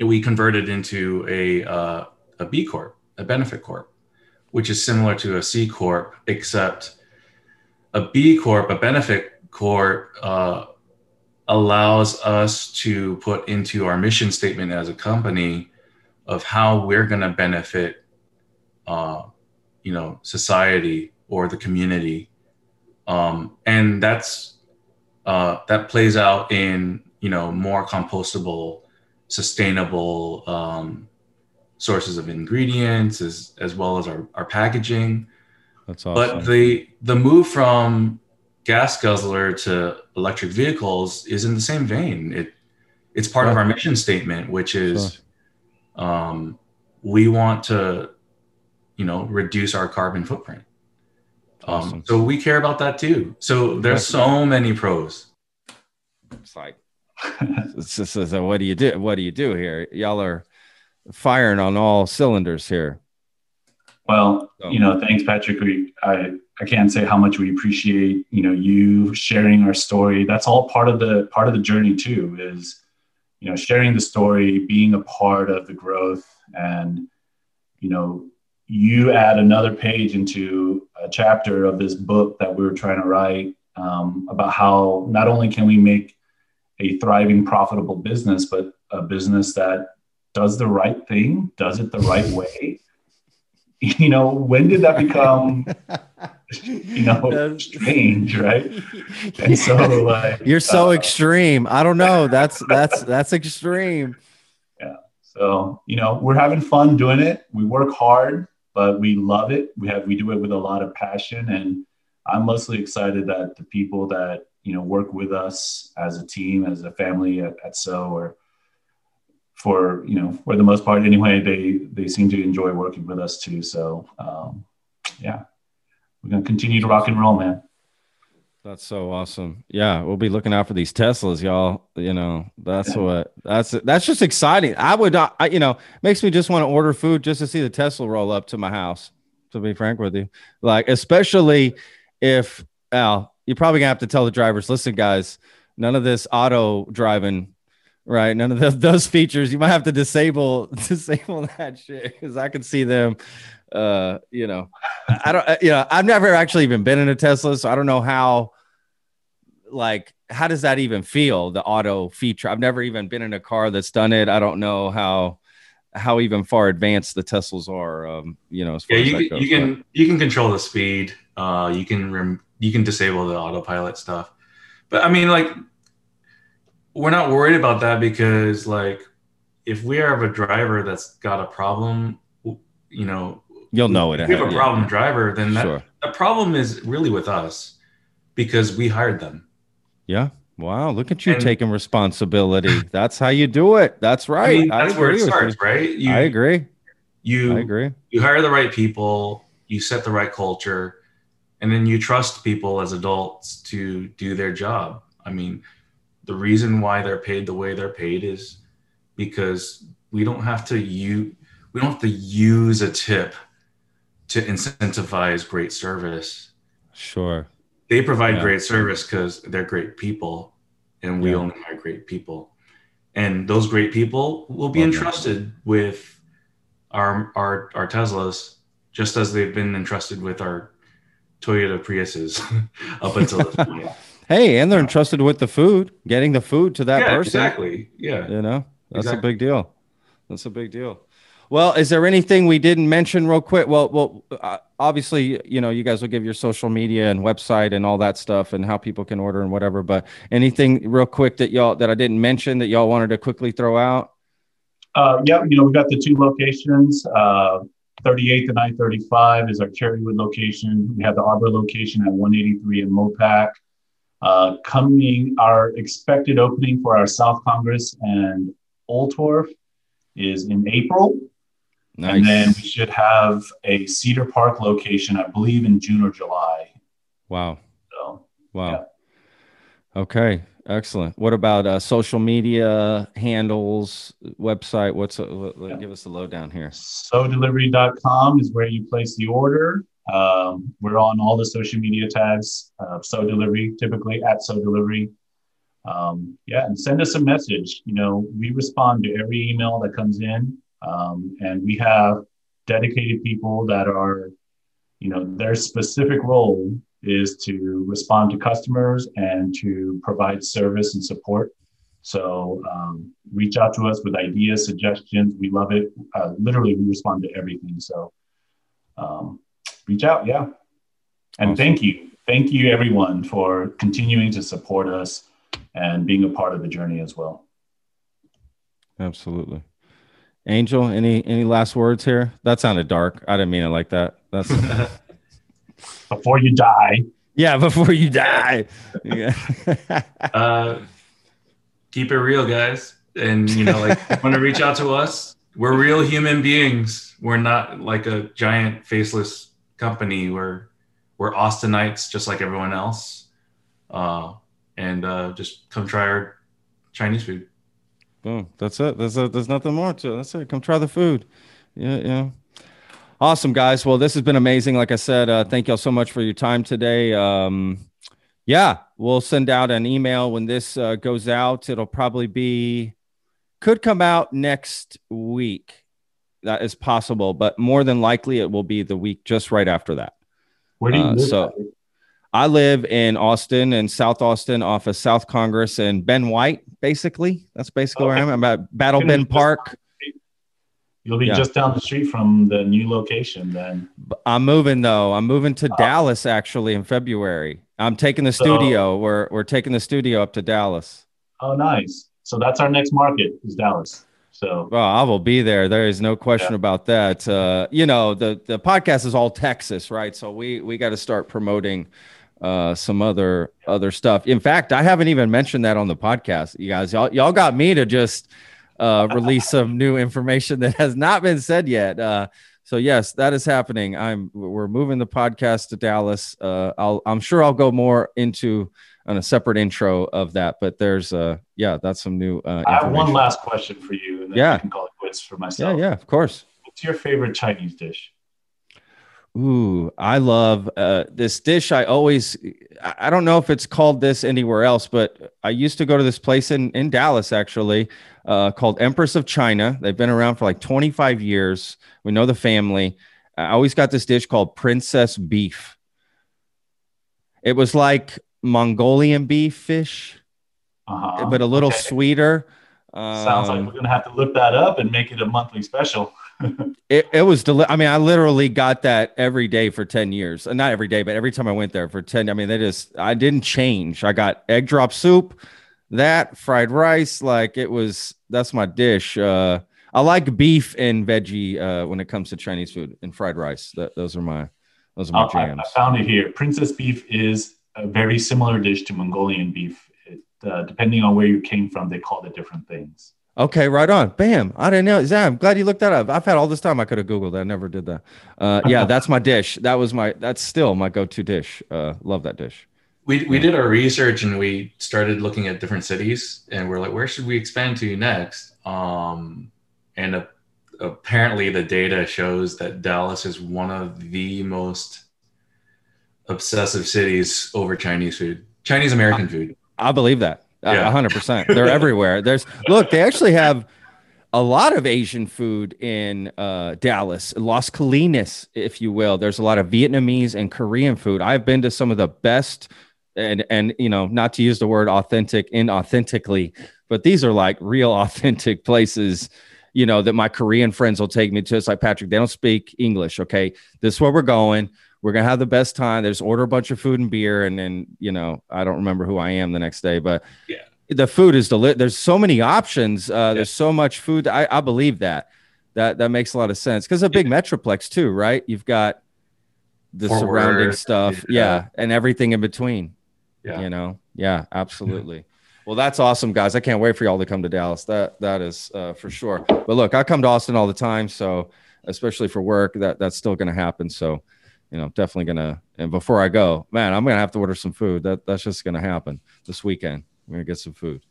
We converted into a uh, a B Corp, a benefit corp, which is similar to a C Corp, except a B Corp, a benefit corp, uh, allows us to put into our mission statement as a company of how we're going to benefit, uh, you know, society or the community, um, and that's uh, that plays out in, you know, more compostable, sustainable um, sources of ingredients, as as well as our, our packaging. That's awesome. But the the move from gas guzzler to electric vehicles is in the same vein. It it's part yeah. of our mission statement, which is sure. um, we want to you know, reduce our carbon footprint. Awesome. Um, so we care about that too. So there's so many pros. It's like, it's just, so what do you do? What do you do here? Y'all are firing on all cylinders here. Well, so. you know, thanks, Patrick. We, I, I can't say how much we appreciate, you know, you sharing our story. That's all part of the part of the journey too, is, you know, sharing the story, being a part of the growth, and, you know, you add another page into a chapter of this book that we were trying to write, um, about how not only can we make a thriving, profitable business, but a business that does the right thing, does it the right way. You know, when did that become, you know, strange, right? And so, like, you're so uh, extreme. I don't know. That's, that's, that's extreme. Yeah. So, you know, we're having fun doing it. We work hard, but we love it. We have, we do it with a lot of passion, and I'm mostly excited that the people that, you know, work with us as a team, as a family at, at Tso, or for, you know, for the most part anyway, they, they seem to enjoy working with us too. So, um, yeah, we're going to continue to rock and roll, man. That's so awesome. Yeah. We'll be looking out for these Teslas, y'all. You know, that's yeah. what, that's, that's just exciting. I would not, I, you know, makes me just want to order food just to see the Tesla roll up to my house, to be frank with you. Like, especially if, Al, you're probably gonna have to tell the drivers, listen, guys, none of this auto driving, right? None of the, those features. You might have to disable disable that shit, because I can see them. Uh, you know, I don't. You know, I've never actually even been in a Tesla, so I don't know how. Like, how does that even feel? The auto feature. I've never even been in a car that's done it. I don't know how how even far advanced the Teslas are. Um, you know, as far yeah, you, as that goes, you can but. you can control the speed. Uh, you can rem- you can disable the autopilot stuff, but I mean, like, we're not worried about that, because, like, if we have a driver that's got a problem, you know, you'll know it. If we have a problem yeah. driver, then that, sure. that problem is really with us, because we hired them. Yeah. Wow. Look at you and, taking responsibility. That's how you do it. That's right. I mean, that's I where it starts, right? You, I agree. You, I agree. You hire the right people. You set the right culture, and then you trust people as adults to do their job. I mean, the reason why they're paid the way they're paid is because we don't have to use, we don't have to use a tip to incentivize great service. Sure. They provide yeah. great service because they're great people, and we yeah. only hire great people. And those great people will be okay. entrusted with our, our, our Teslas, just as they've been entrusted with our Toyota Priuses up until this point. Hey, and they're entrusted with the food, getting the food to that yeah, person. Exactly. Yeah. You know, that's exactly. a big deal. That's a big deal. Well, is there anything we didn't mention real quick? Well, well, uh, obviously, you know, you guys will give your social media and website and all that stuff and how people can order and whatever, but anything real quick that y'all, that I didn't mention that y'all wanted to quickly throw out? Uh, yeah. You know, we've got the two locations, uh, thirty-eighth and nine thirty-five is our Cherrywood location. We have the Arbor location at one eighty-three in Mopac. Uh, coming, our expected opening for our South Congress and Old Torf is in April. Nice. And then we should have a Cedar Park location, I believe, in June or July. Wow. So, wow. Yeah. Okay. Excellent. What about uh, social media handles, website? What's a, what, yeah. give us the lowdown here? so delivery dot com is where you place the order. Um, we're on all the social media tags. Uh, Tso Delivery, typically at Tso Delivery. Um, yeah, and send us a message. You know, we respond to every email that comes in, um, and we have dedicated people that are, you know, their specific role is to respond to customers and to provide service and support. So um, reach out to us with ideas, suggestions. We love it. Uh, literally, we respond to everything. So um, reach out, yeah. And awesome. thank you. Thank you, everyone, for continuing to support us and being a part of the journey as well. Absolutely. Angell, any any last words here? That sounded dark. I didn't mean it like that. That's... Before you die. Yeah, before you die. Yeah. uh, keep it real, guys. And, you know, like, want to reach out to us, We're real human beings. We're not like a giant faceless company. We're we're Austinites, just like everyone else. Uh, and uh, just come try our Chinese food. Boom. That's it. That's it. There's nothing more to it. That's it. Come try the food. Yeah. Yeah. Awesome, guys. Well, this has been amazing. Like I said, uh, thank y'all so much for your time today. Um, yeah, we'll send out an email when this uh, goes out. It'll probably be, could come out next week. That is possible, but more than likely it will be the week just right after that. Where do you uh, live? So at? I live in Austin, in South Austin, off of South Congress and Ben White, basically. That's basically oh, where I am. I'm at Battle Bend Park. You'll be yeah. just down the street from the new location then. I'm moving though. I'm moving to oh. Dallas actually in February. I'm taking the so, studio. We're we're taking the studio up to Dallas. Oh, nice. So that's our next market is Dallas. So well, I will be there. There is no question yeah. about that. Uh, you know, the the podcast is all Texas, right? So we we got to start promoting uh some other yeah. other stuff. In fact, I haven't even mentioned that on the podcast. You guys, y'all y'all got me to just Uh, release some new information that has not been said yet. Uh, so yes, that is happening. I'm we're moving the podcast to Dallas. Uh, I'll I'm sure I'll go more into on a separate intro of that. But there's uh yeah, that's some new. Uh, I have one last question for you, and then yeah. I can call it quits for myself. Yeah, yeah, of course. What's your favorite Chinese dish? Ooh, I love uh, this dish. I always, I don't know if it's called this anywhere else, but I used to go to this place in, in Dallas, actually, uh, called Empress of China. They've been around for like twenty-five years. We know the family. I always got this dish called Princess Beef. It was like Mongolian beef fish, uh-huh. but a little okay. sweeter. Sounds um, like we're going to have to look that up and make it a monthly special. it it was deli- I mean, I literally got that every day for ten years. Not every day, but every time I went there for ten. I mean, they just I didn't change. I got egg drop soup, that fried rice. Like it was that's my dish. Uh, I like beef and veggie uh, when it comes to Chinese food and fried rice. That those are my those are my oh, jams. I, I found it here. Princess beef is a very similar dish to Mongolian beef. It, uh, depending on where you came from, they called it different things. Okay, right on. Bam. I didn't know. Yeah, I'm glad you looked that up. I've had all this time. I could have Googled that. I never did that. Uh, yeah, that's my dish. That was my, that's still my go-to dish. Uh, love that dish. We we did our research and we started looking at different cities and we're like, where should we expand to next? Um, and a, apparently the data shows that Dallas is one of the most obsessive cities over Chinese food, Chinese American food. I believe that. A hundred percent. They're everywhere. There's look, they actually have a lot of Asian food in uh, Dallas, Las Colinas, if you will. There's a lot of Vietnamese and Korean food. I've been to some of the best and, and, you know, not to use the word authentic inauthentically, but these are like real authentic places, you know, that my Korean friends will take me to. It's like, Patrick, they don't speak English. Okay. This is where we're going. We're going to have the best time. They just order a bunch of food and beer. And then, you know, I don't remember who I am the next day, but yeah, the food is delicious. There's so many options. Uh, yeah. There's so much food. I, I believe that. that that makes a lot of sense because a big yeah. metroplex too, right? You've got the Forward. surrounding stuff. Yeah. yeah. And everything in between, yeah. you know? Yeah, absolutely. Yeah. Well, that's awesome, guys. I can't wait for y'all to come to Dallas. That That is uh, for sure. But look, I come to Austin all the time. So especially for work, that that's still going to happen. So you know, definitely gonna, and before I go, man, I'm gonna have to order some food. That that's just gonna happen this weekend. We're gonna get some food.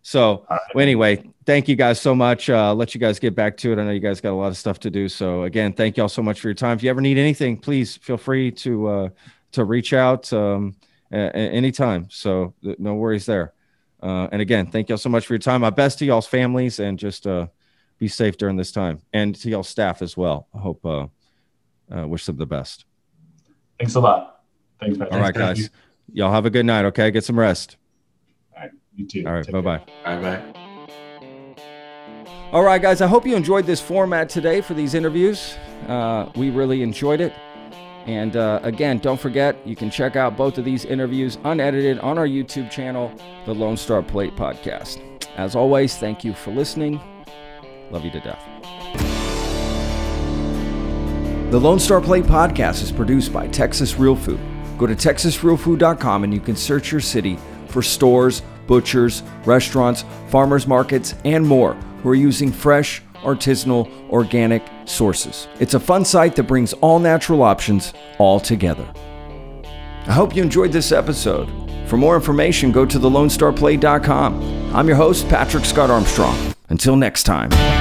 So right. well, anyway, thank you guys so much. Uh, let you guys get back to it. I know you guys got a lot of stuff to do. So again, thank y'all so much for your time. If you ever need anything, please feel free to uh, to reach out um, at, at any time. So th- no worries there. Uh, and again, thank y'all so much for your time. My best to y'all's families, and just uh, be safe during this time, and to y'all's staff as well. I hope. Uh, Uh, wish them the best. Thanks a lot. Thanks, Patrick. All right, guys. You. Y'all have a good night, okay? Get some rest. All right, you too. All right, Take bye-bye. Care. Bye-bye. All right, guys. I hope you enjoyed this format today for these interviews. Uh, we really enjoyed it. And uh, again, don't forget, you can check out both of these interviews unedited on our YouTube channel, The Lone Star Plate Podcast. As always, thank you for listening. Love you to death. The Lone Star Plate Podcast is produced by Texas Real Food. Go to Texas Real Food dot com and you can search your city for stores, butchers, restaurants, farmers markets, and more who are using fresh, artisanal, organic sources. It's a fun site that brings all natural options all together. I hope you enjoyed this episode. For more information, go to the lone star plate dot com. I'm your host, Patrick Scott Armstrong. Until next time.